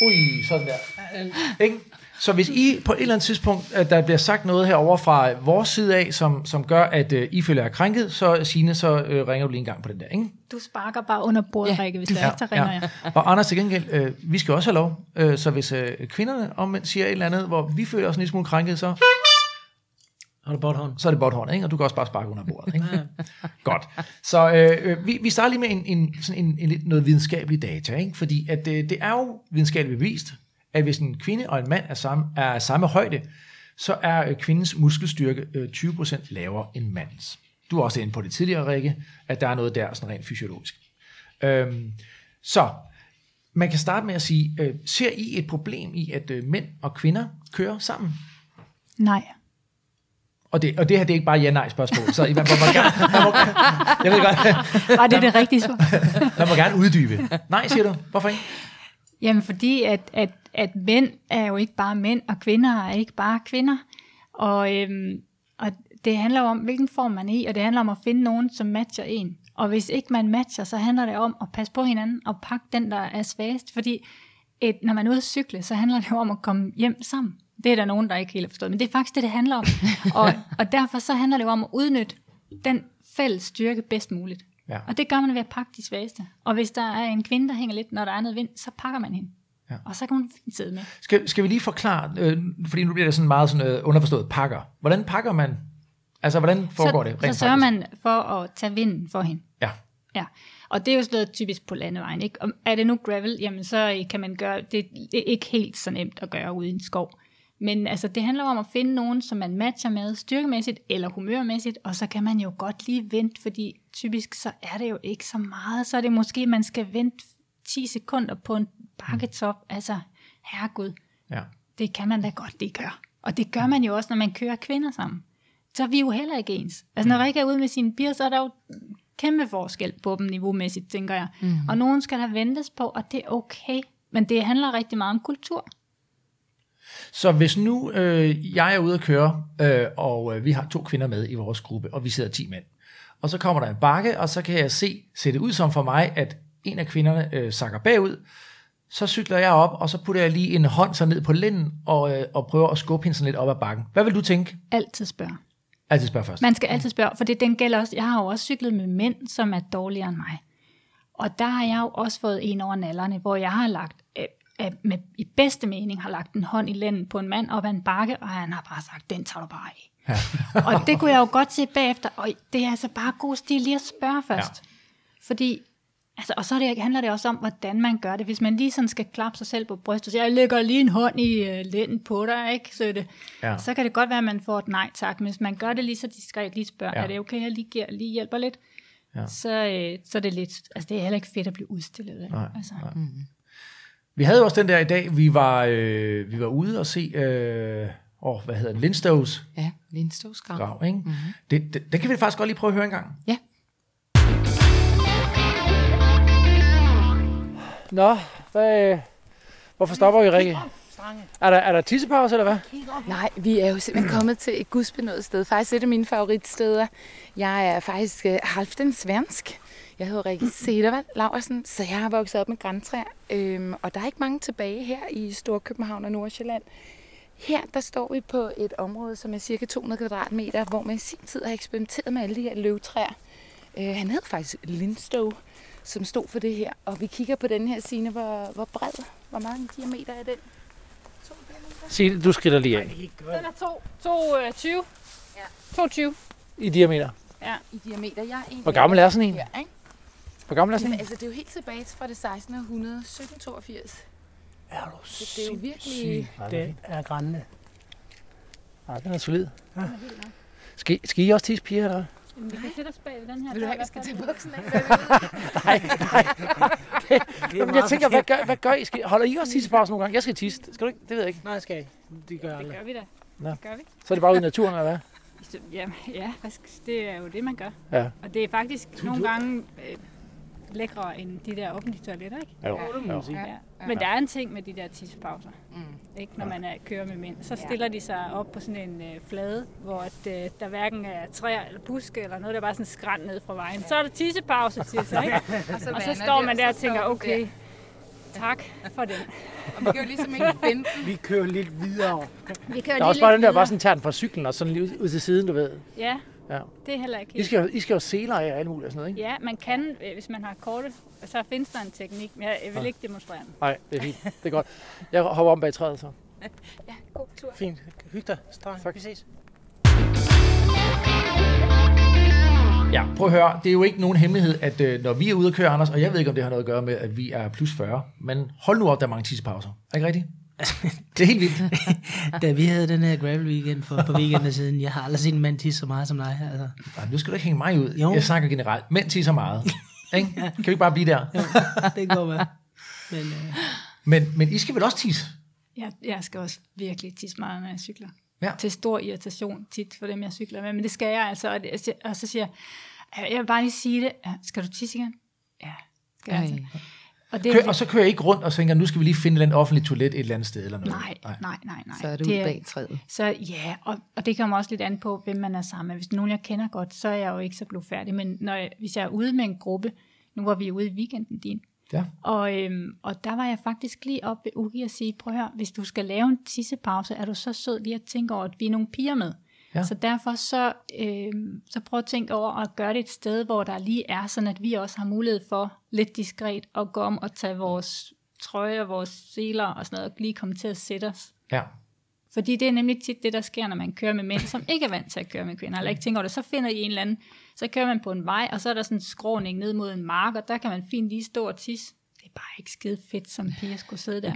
Ui, sådan der. Ikke? Så hvis I på et eller andet tidspunkt, at der bliver sagt noget herovre fra vores side af, som, som gør, at øh, I føler jer krænket, så Signe, så øh, ringer du lige en gang på den der, ikke? Du sparker bare under bordet, ja, Rikke, hvis du ja, ikke, så ringer ja. jeg. Og Anders, til gengæld, øh, vi skal også have lov. Øh, så hvis øh, kvinderne omvendt siger et eller andet, hvor vi føler os en lille smule krænket, så... Så er det botthorn. Så er det botthorn, ikke? Og du kan også bare sparke under bordet, ikke? Godt. Så øh, vi, vi starter lige med en, en, sådan en, en, noget videnskabeligt data, ikke? Fordi at, øh, det er jo videnskabeligt bevist, at hvis en kvinde og en mand er samme, er samme højde, så er kvindens muskelstyrke øh, tyve procent lavere end mandens. Du er også inde på det tidligere, Rikke, at der er noget der sådan rent fysiologisk. Øhm, så man kan starte med at sige, øh, ser I et problem i, at øh, mænd og kvinder kører sammen? Nej. Og det, og det her, det er ikke bare ja-nej-spørgsmål, så man må, man må, man må, jeg ved godt. Var det det rigtige svar? Man må gerne uddybe. Nej, siger du. Hvorfor ikke? Jamen, fordi at, at, at mænd er jo ikke bare mænd, og kvinder er ikke bare kvinder. Og, øhm, og det handler om, hvilken form man er i, og det handler om at finde nogen, som matcher en. Og hvis ikke man matcher, så handler det om at passe på hinanden og pakke den, der er svagest. Fordi et, når man er ude at cykle, så handler det jo om at komme hjem sammen. Det er der nogen, der ikke helt har forstået, men det er faktisk det, det handler om. Og, og derfor så handler det jo om at udnytte den fælles styrke bedst muligt. Ja. Og det gør man ved at pakke de svageste. Og hvis der er en kvinde, der hænger lidt, når der er noget vind, så pakker man hende. Ja. Og så kan hun sidde med. Skal, skal vi lige forklare, øh, fordi nu bliver det sådan meget sådan, øh, underforstået pakker. Hvordan pakker man? Altså, hvordan foregår så, det rent Så sørger faktisk? Man for at tage vinden for hende. Ja. Ja. Og det er jo sådan noget typisk på landevejen, ikke? Og er det nu gravel, jamen så kan man gøre, det, det er ikke helt så nemt at gøre ude i en skov. Men altså, det handler om at finde nogen, som man matcher med styrkemæssigt eller humørmæssigt, og så kan man jo godt lige vente, fordi typisk så er det jo ikke så meget. Så er det måske, man skal vente ti sekunder på en bakketop. Mm. Altså, herregud, ja. Det kan man da godt det gøre. Og det gør man jo også, når man kører kvinder sammen. Så er vi jo heller ikke ens. Altså, når Rikke er ude med sine bier, så er der jo kæmpe forskel på dem niveaumæssigt, tænker jeg. Mm. Og nogen skal der ventes på, og det er okay. Men det handler rigtig meget om kultur. Så hvis nu øh, jeg er ude at køre, øh, og øh, vi har to kvinder med i vores gruppe, og vi sidder ti mænd, og så kommer der en bakke, og så kan jeg se, ser det ud som for mig, at en af kvinderne øh, sakker bagud, så cykler jeg op, og så putter jeg lige en hånd så ned på lænden, og, øh, og prøver at skubbe hende sådan lidt op ad bakken. Hvad vil du tænke? Altid spørge. Altid spørge først. Man skal altid spørge, for det den gælder også. Jeg har jo også cyklet med mænd, som er dårligere end mig. Og der har jeg jo også fået en over nallerne, hvor jeg har lagt... Øh, Med, i bedste mening har lagt en hånd i lænden på en mand op ad en bakke, og han har bare sagt, den tager du bare af. Ja. Og det kunne jeg jo godt se bagefter, og det er altså bare god stil lige at spørge først. Ja. Fordi, altså, og så det, handler det også om, hvordan man gør det. Hvis man lige sådan skal klappe sig selv på brystet, så jeg lægger lige en hånd i øh, lænden på dig, ikke, søde? Ja. Så kan det godt være, at man får et nej tak, men hvis man gør det lige så diskret, lige spørger, ja. Er det okay, jeg lige, giver, lige hjælper lidt? Ja. Så, øh, så er det lidt, altså det er heller ikke fedt at blive udstillet. Nej, altså. Nej. Mm-hmm. Vi havde også den der i dag, vi var, øh, vi var ude og se, øh, åh, hvad hedder den, Lindstows? Ja, Lindstows Grav. Ikke? Mm-hmm. Det, det, det kan vi faktisk godt lige prøve at høre en gang. Ja. Nå, hvad, hvorfor stopper vi, Rikke? Er der, er der tissepause, eller hvad? Nej, vi er jo simpelthen kommet til et gudsbenået sted. Faktisk et af mine favoritsteder. Jeg er faktisk øh, halvdelen svensk. Jeg hedder Rikke Sidsel Vad Laursen, så jeg har vokset op med grantræer, øhm, og der er ikke mange tilbage her i Storkøbenhavn og Nordsjælland. Her der står vi på et område, som er cirka to hundrede kvadratmeter, hvor man i sin tid har eksperimenteret med alle de her løvtræer. Øh, han hed faktisk Lindstow, som stod for det her, og vi kigger på den her, Signe, hvor, hvor bred, hvor mange diameter er den? Signe, du skridter lige af. Den er to tyve. to tyve. I diameter? Ja, i diameter. Jeg er en. Hvor gammel er sådan en? Ja, ikke? Hvor gammel er sådan en? Altså, det er jo helt tilbage fra det sekstenhundrede, sytten toogfirs. Er du sindssygt? Det er jo virkelig... Den er grænende. Nej, den er solid. Ja. Den er helt nok. Skal, skal I også tisse piger, eller? Jamen, vi kan sætte os bag ved den her. Vil du have, vi skal tage buksen af? nej, nej. Det, det jamen, jeg tænker, hvad gør, hvad gør I? Skal, holder I også tissepause nogle gange? Jeg skal tisse. Skal du ikke? Det ved jeg ikke. Nej, jeg skal ikke. Det gør jeg aldrig. Det gør vi da. Nå. Det gør vi. Så er det bare ude i naturen, eller hvad? Ja, ja, det er jo det, man gør. Ja. Og det er faktisk du, nogle du... gange... Øh, lækre end de der offentlige toiletter, ikke? Jo, ja, jo. Ja, ja. Men der er en ting med de der tissepauser, mm. ikke? Når man er, kører med mænd. Så stiller ja. de sig op på sådan en øh, flade, hvor at, øh, der hverken er træer eller buske eller noget, der er bare sådan en skrænd ned fra vejen. Ja. Så er der tissepause, siger sig, ikke? og, så og så står man der og tænker, okay, der. tak for den. Og vi kører ligesom ikke femten. Vi kører lidt videre. Vi kører der er også bare den der, bare sådan tager den fra cyklen og sådan lige ud til siden, du ved. Ja. Ja. Det er heller ikke helt. I skal, I skal jo selere af og alt muligt og sådan noget, ikke? Ja, man kan, hvis man har kortet, så findes der en teknik, men jeg vil ikke demonstrere den. Nej, det er fint. Det er godt. Jeg hopper om bag træet så. Ja, god tur. Fint. Hyg dig. Tak. Vi ses. Ja, prøv at høre. Det er jo ikke nogen hemmelighed, at når vi er ude at køre, Anders, og jeg ved ikke, om det har noget at gøre med, at vi er plus fyrre, men hold nu op, der er mange tissepauser. Er ikke rigtigt? Det er helt vildt. Da vi havde den her gravel weekend for et par weekender siden, jeg har aldrig set en mand tisse så meget som dig. Altså. Ej, nu skal du ikke hænge mig ud. Jo. Jeg snakker generelt. Mænd tisser meget. Ikke? Kan vi ikke bare blive der? Jo, det går med. Men, øh... men, men I skal vel også tisse? Jeg, jeg skal også virkelig tisse meget, når jeg cykler. Ja. Til stor irritation tit for dem, jeg cykler med. Men det skal jeg altså. Og, det, og så siger jeg, jeg vil bare lige sige det. Skal du tisse igen? Ja, skal jeg altså. Og, det, Kør, og så kører jeg ikke rundt og tænker, nu skal vi lige finde et eller andet offentligt toilet et eller andet sted. Eller noget. Nej, nej, nej, nej. Så er det, det ud bag træet. Så ja, og, og det kommer også lidt an på, hvem man er sammen med. Hvis nogen, jeg kender godt, så er jeg jo ikke så blufærdig. Men når jeg, hvis jeg er ude med en gruppe, nu var vi ude i weekenden din, ja. og, øhm, og der var jeg faktisk lige oppe ved Ugi og sige, prøv at høre, hvis du skal lave en tissepause, er du så sød lige at tænke over, at vi er nogle piger med. Ja. Så derfor så, øhm, så prøv at tænke over at gøre det et sted, hvor der lige er, sådan at vi også har mulighed for lidt diskret at gå om og tage vores trøje og vores seler og sådan noget, og lige komme til at sætte os. Ja. Fordi det er nemlig tit det, der sker, når man kører med mænd, som ikke er vant til at køre med kvinder, eller ikke tænker over det. Så finder I en eller anden, så kører man på en vej, og så er der sådan en skråning ned mod en mark, og der kan man fint lige stå og tisse. Det er bare ikke skide fedt, som piger skulle sidde der.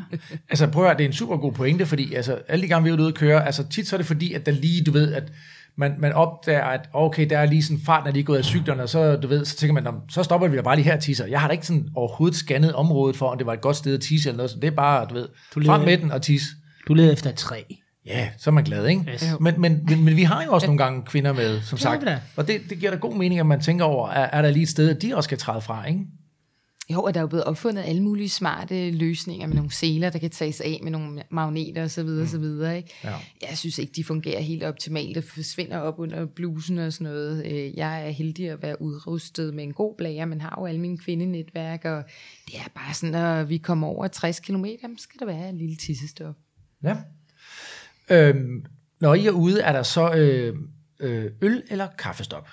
altså prøv at høre, det er en super god pointe, fordi altså, alle de gange, vi er ude at køre, altså tit så er det fordi, at der lige, du ved, at man, man opdager, at okay, der er lige sådan fart, når de er gået af cyklerne, og så, du ved, så tænker man, så stopper vi da bare lige her og tisser. Jeg har da ikke sådan overhovedet scannet området for, om det var et godt sted at tisse eller noget, så det er bare, du ved, du frem med den og tisse. Du leder efter et træ. Ja, så er man glad, ikke? Yes. Men, men, men, men vi har jo også nogle gange kvinder med, som sagt. Og det, det giver da god mening, at man tænker over, er, er der lige et sted, at de også skal træde fra, ikke? Jo, og der er jo blevet opfundet alle mulige smarte løsninger med nogle seler, der kan tages af med nogle magneter osv. Mm. osv. Ikke? Ja. Jeg synes ikke, de fungerer helt optimalt. Det forsvinder op under blusen og sådan noget. Jeg er heldig at være udrustet med en god blære, men har jo alle mine kvindenetværk, og det er bare sådan, at vi kommer over tres kilometer, så skal der være en lille tissestop. Ja. Øhm, når I er ude, er der så øh, øh, øl eller kaffestop?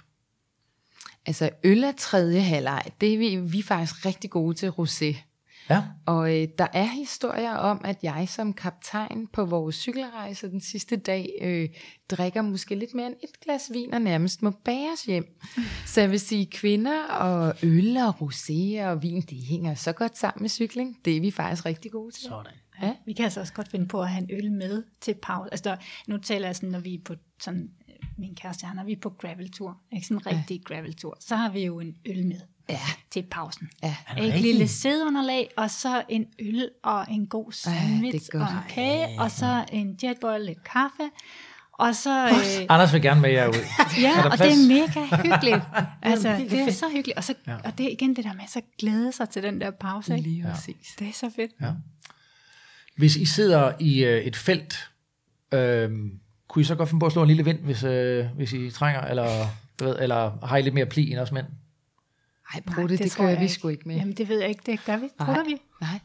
Altså øl er tredje halvleg, det er vi, vi er faktisk rigtig gode til rosé. Ja. Og øh, der er historier om, at jeg som kaptajn på vores cykelrejse den sidste dag, øh, drikker måske lidt mere end et glas vin og nærmest må bæres hjem. Så jeg vil sige, kvinder og øl og rosé og vin, det hænger så godt sammen med cykling. Det er vi faktisk rigtig gode til. Sådan. Ja. Vi kan altså også godt finde på at have en øl med til pause. Altså der, nu taler jeg sådan, når vi er på sådan... min kæreste, han er vi på graveltur, ikke sådan en rigtig ja. graveltur, så har vi jo en øl med ja. til pausen. Ja. Et lille sædeunderlag, og så en øl og en god sandwich ja, og en kage, ja. og så en jetboil, lidt kaffe, og så... Øh... Anders vil gerne med jer ud. ja, og plads? Det er mega hyggeligt. Altså, det er så hyggeligt. Og, så, ja. og det er igen det der med, så glæde sig til den der pause. Ikke? Lige præcis. Ja. Det er så fedt. Ja. Hvis I sidder i øh, et felt... Øh, kunne I så godt finde på at slå en lille vind, hvis, øh, hvis I trænger, eller, du ved, eller har I lidt mere pli end os mænd? Ej, prutte, det, det gør vi sgu ikke med. Jamen, det ved jeg ikke, det gør vi. Prutter vi? Nej.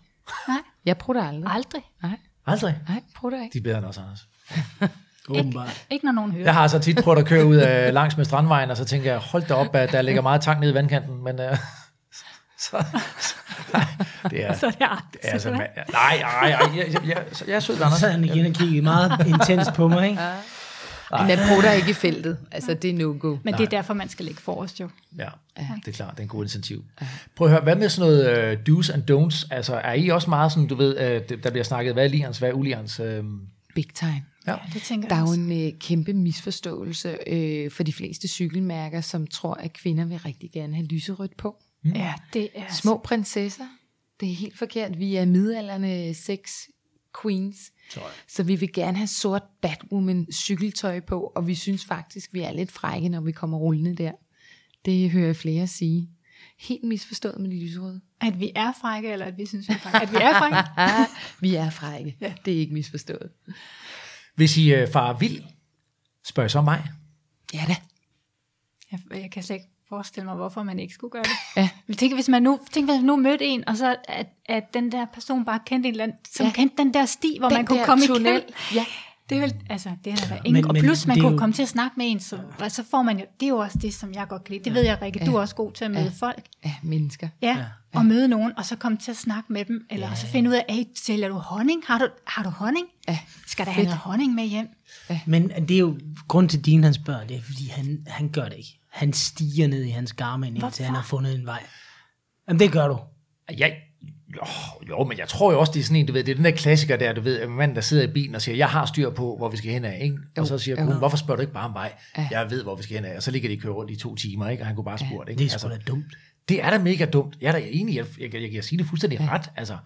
Nej. Jeg prutter aldrig. Aldrig? Nej. Aldrig? Nej, prutter ikke. De er bedre end os, Anders. Åbenbart. Ikke når nogen hører. Jeg har så tit prøvet at køre ud øh, langs med Strandvejen, og så tænker jeg, hold da op, at der ligger meget tang nede i vandkanten, men... Øh, Så, så, nej, det er, så det er, det er altså, man, nej, nej, nej, jeg, jeg, jeg, jeg er sød, Anders. Så han igen og kiggede meget intens på mig, ikke? Ja. Man prutter ikke i feltet, altså det er no-go. Men det er derfor, man skal ligge forrest jo. Ja, ja, det er klart, det er en god incentiv. Prøv at høre, hvad med sådan noget uh, do's and don'ts? Altså er I også meget sådan, du ved, uh, der bliver snakket, hvad er lians, hvad er ulians? Uh... Big time. Ja. Ja, der er jo en øh, kæmpe misforståelse øh, for de fleste cykelmærker, som tror, at kvinder vil rigtig gerne have lyserødt på. Mm. Ja, det er små prinsesser. Det er helt forkert. Vi er midaldrende sex queens. Tøj. Så vi vil gerne have sort Batwoman cykeltøj på, og vi synes faktisk, vi er lidt frække, når vi kommer rullende der. Det hører jeg flere sige. helt misforstået med lyserød. At vi er frække, eller at vi synes, vi er frække? At vi er frække. Vi er frække. Ja. Det er ikke misforstået. Hvis I øh, farer vild, spørg så mig. Ja da. Jeg, jeg kan slet ikke forestille mig, hvorfor man ikke skulle gøre det. Ja. Men tænk, hvis man nu, tænk, hvis man nu mødte en, og så at, at den der person bare kendte en eller anden, som ja. kendte den der sti, hvor den man kunne komme tunnel. I knæld. Ja. Det er vel, altså, det er der ingen, men, og plus man kunne jo komme til at snakke med en, så, så får man jo, det er jo også det, som jeg godt kan lide. Det ja. ved jeg, Rikke, du ja. er også god til at møde ja. folk. Ja, mennesker. Ja, ja, og møde nogen, og så komme til at snakke med dem, eller ja. så finde ud af, hey, sælger du honning? Har du, har du honning? Ja. Skal der have noget honning med hjem? Ja. Men det er jo, grund til din han spørger, det er, fordi han, han gør det ikke. Han stiger ned i hans garmin, indtil han har fundet en vej. Jamen, det gør du. Jeg... Jo, jo, men jeg tror jo også, det er sådan en, du ved, det er den der klassiker der, du ved, manden der sidder i bilen og siger, jeg har styr på, hvor vi skal hen af, ikke? Og så siger hun, hvorfor spørger du ikke bare om vej? Ja. Jeg ved, hvor vi skal hen af, og så ligger de og kører rundt i to timer, ikke? Og han kunne bare spørge, ja, ikke? Det er sgu altså, da dumt. Det er da mega dumt. Jeg er da enig, jeg, jeg, jeg, jeg, jeg siger det fuldstændig ja. ret, altså.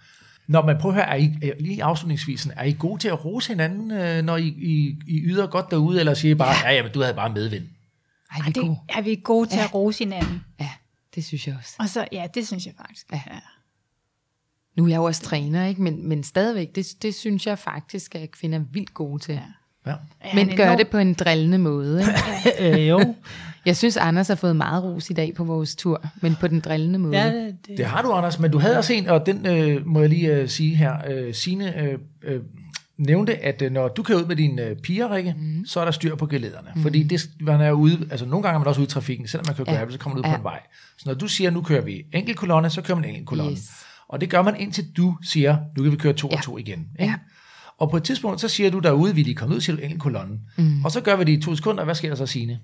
Når man prøver at høre, er I, lige afslutningsvisen, er I gode til at rose hinanden, når I, I, I yder godt derude, eller siger I bare, ja, ja jamen, du havde bare medvind? Ej, vi er, det, er vi gode til ja. at rose hinanden? Ja, det synes jeg også. Og så, ja, det synes jeg faktisk. Ja. Ja. Nu er jeg jo også træner, ikke? Men, men stadigvæk, det, det synes jeg faktisk, at kvinder er vildt gode til. Ja. Ja. Men gør det på en drillende måde. Ikke? Jo. Jeg synes, Anders har fået meget ros i dag på vores tur, men på den drillende måde. Ja, det... det har du, Anders, men du havde også en, og den øh, må jeg lige øh, sige her. Øh, Signe øh, øh, nævnte, at øh, når du kører ud med dine øh, piger, Rikke, mm. så er der styr på gelederne. Mm. Fordi det, man er ude, altså, nogle gange er man også ude i trafikken, selvom man kører ja. gravel, så kommer man ud ja. på en vej. Så når du siger, nu kører vi enkelt kolonne, så kører man enkelt kolonne. Yes. Og det gør man indtil du siger, nu kan vi køre to og to ja. igen. Ikke? Ja. Og på et tidspunkt, så siger du derude, vi er lige kommet ud, siger du enkelt kolonne. Mm. Og så gør vi det i to sekunder, og hvad sker der så, Signe?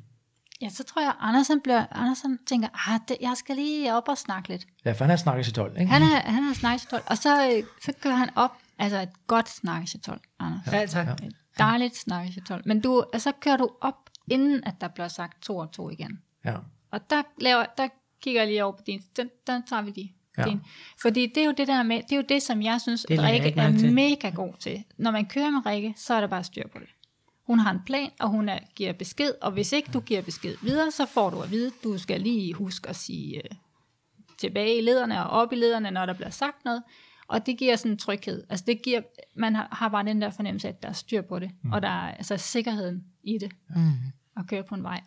Ja, så tror jeg, Andersen bliver, Andersen tænker, ah, det, jeg skal lige op og snakke lidt. Ja, for han har snakket til tolv, ikke? Han har, han har snakket til tolv, og så, så kører han op, altså et godt snakket til tolv, Anders. Ja, tak. Ja. Et dejligt snakket til tolv. Men du, så kører du op, inden at der bliver sagt to og to igen. Ja. Og der, laver, der kigger jeg lige over på din, den, den tager vi lige. Ja. Fordi det er jo det der med, det er jo det, som jeg synes det Rikke er mega god til. Når man kører med Rikke, så er der bare styr på det. Hun har en plan, og hun er, giver besked, og hvis ikke du giver besked videre, så får du at vide, du skal lige huske at sige øh, tilbage i lederne og op i lederne, når der bliver sagt noget. Og det giver sådan en tryghed. Altså det giver, man har, har bare den der fornemmelse, at der er styr på det, mm. og der er altså sikkerheden i det mm. at køre på en vej.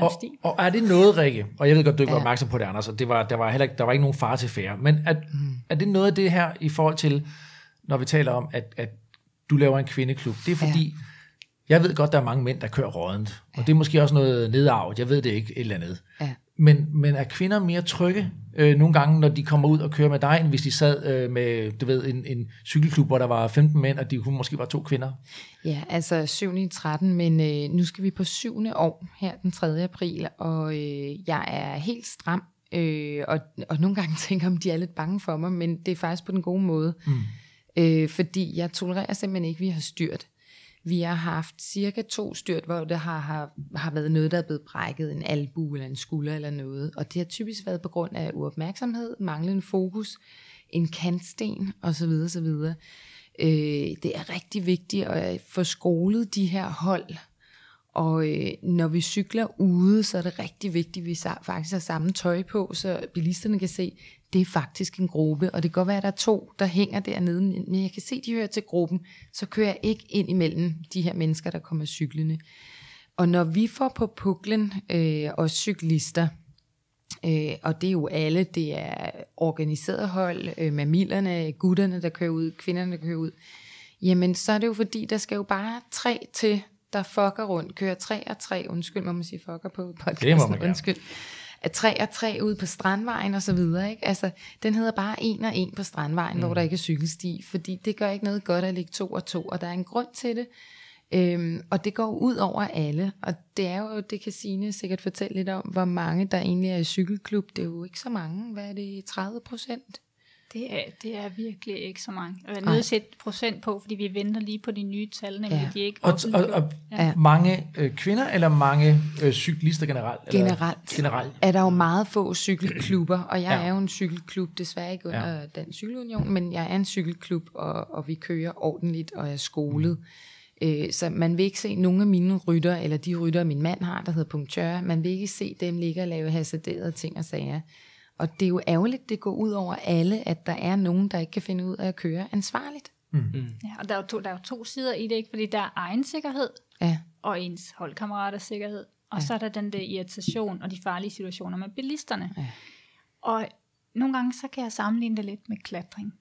Og, og er det noget, Rikke, og jeg ved godt, du ikke var ja. opmærksom på det, Anders, og det var, der, var heller, der var ikke nogen fare til færre, men er, mm. er det noget af det her i forhold til, når vi taler om, at, at du laver en kvindeklub, det er fordi, ja. jeg ved godt, der er mange mænd, der kører rådent, ja. og det er måske også noget nedarvet, jeg ved det ikke, et eller andet, ja. men, men er kvinder mere trygge øh, nogle gange, når de kommer ud og kører med dig, end hvis de sad øh, med, du ved, en, en cykelklub, hvor der var femten mænd, og de kunne måske var to kvinder? Ja, altså syv til tretten, men øh, nu skal vi på syvende år her den tredje april, og øh, jeg er helt stram, øh, og, og nogle gange tænker om de er lidt bange for mig, men det er faktisk på den gode måde, mm. øh, fordi jeg tolererer simpelthen ikke, vi har styrt. Vi har haft cirka to styrt, hvor det har, har, har været noget, der er blevet brækket, en albue eller en skulder eller noget. Og det har typisk været på grund af uopmærksomhed, manglende fokus, en kantsten osv. osv. Øh, det er rigtig vigtigt at få skolet de her hold. Og øh, når vi cykler ude, så er det rigtig vigtigt, at vi faktisk har samme tøj på, så bilisterne kan se, det er faktisk en gruppe, og det kan godt være, at der er to, der hænger dernede, men jeg kan se, de hører til gruppen, så kører jeg ikke ind imellem de her mennesker, der kommer cyklende. Og når vi får på puklen øh, og cyklister, øh, og det er jo alle, det er organiseret hold, øh, mamillerne, gutterne, der kører ud, kvinderne, der kører ud, jamen så er det jo fordi, der skal jo bare tre til, der fucker rundt, kører tre og tre, undskyld, må man sige fucker på podcasten, undskyld. At tre og tre ude på Strandvejen og så videre, ikke? Altså, den hedder bare en og en på Strandvejen, mm. hvor der ikke er cykelsti, fordi det gør ikke noget godt at ligge to og to, og der er en grund til det, øhm, og det går ud over alle, og det er jo, det kan Signe sikkert fortælle lidt om, hvor mange der egentlig er i cykelklub, det er jo ikke så mange, hvad er det, tredive procent? Det er, det er virkelig ikke så mange. Jeg er nødt til at sætte procent på, fordi vi venter lige på de nye tal, nemlig ja. de ikke og, og, og ja. mange øh, kvinder, eller mange øh, cyklister generelt? Eller? Generelt. Generelt er der jo meget få cykelklubber, og jeg ja. er jo en cykelklub, desværre ikke under ja. Dansk Cykelunion, men jeg er en cykelklub, og, og vi kører ordentligt, og er skolet. Mm. Øh, så man vil ikke se nogen af mine rytter, eller de rytter, min mand har, der hedder punktører, man vil ikke se dem ligge og lave hasarderede ting og sager. Og det er jo ærgerligt, det går ud over alle, at der er nogen, der ikke kan finde ud af at køre ansvarligt. Mm-hmm. Ja, og der er, jo to, der er jo to sider i det, ikke? Fordi der er egen sikkerhed, ja, og ens holdkammeraters sikkerhed. Og ja, så er der den der irritation og de farlige situationer med bilisterne. Ja. Og nogle gange, så kan jeg sammenligne det lidt med klatring.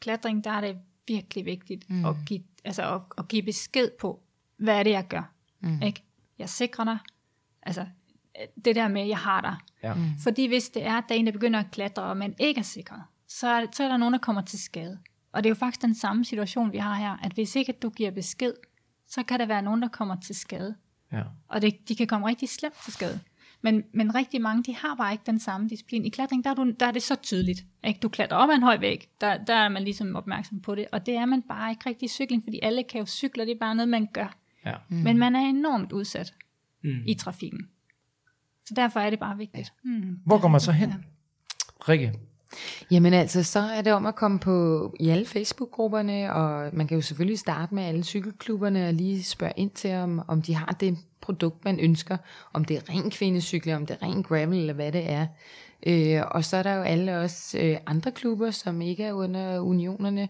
Klatring, der er det virkelig vigtigt mm. at, give, altså at, at give besked på, hvad er det, jeg gør. Mm. Ikke? Jeg sikrer dig. Altså, det der med, at jeg har dig. Ja. Mm. Fordi hvis det er, at der er en, der begynder at klatre, og man ikke er sikret, så er, så er der nogen, der kommer til skade. Og det er jo faktisk den samme situation, vi har her, at hvis ikke at du giver besked, så kan der være nogen, der kommer til skade. Ja. Og det, de kan komme rigtig slemt til skade. Men, men rigtig mange, de har bare ikke den samme disciplin. I klatring, der er, du, der er det så tydeligt. Ikke? Du klatrer op ad en høj væg, der, der er man ligesom opmærksom på det. Og det er man bare ikke rigtig i cykling, fordi alle kan jo cykle, og det er bare noget, man gør. Ja. Mm. Men man er enormt udsat mm. i trafikken. Så derfor er det bare vigtigt. Ja. Mm. Hvor går man så hen, Rikke? Jamen altså, så er det om at komme på i alle Facebook-grupperne, og man kan jo selvfølgelig starte med alle cykelklubberne og lige spørge ind til, om, om de har det produkt, man ønsker, om det er ren kvindecykler, om det er ren gravel, eller hvad det er. Øh, og så er der jo alle også øh, andre klubber, som ikke er under unionerne,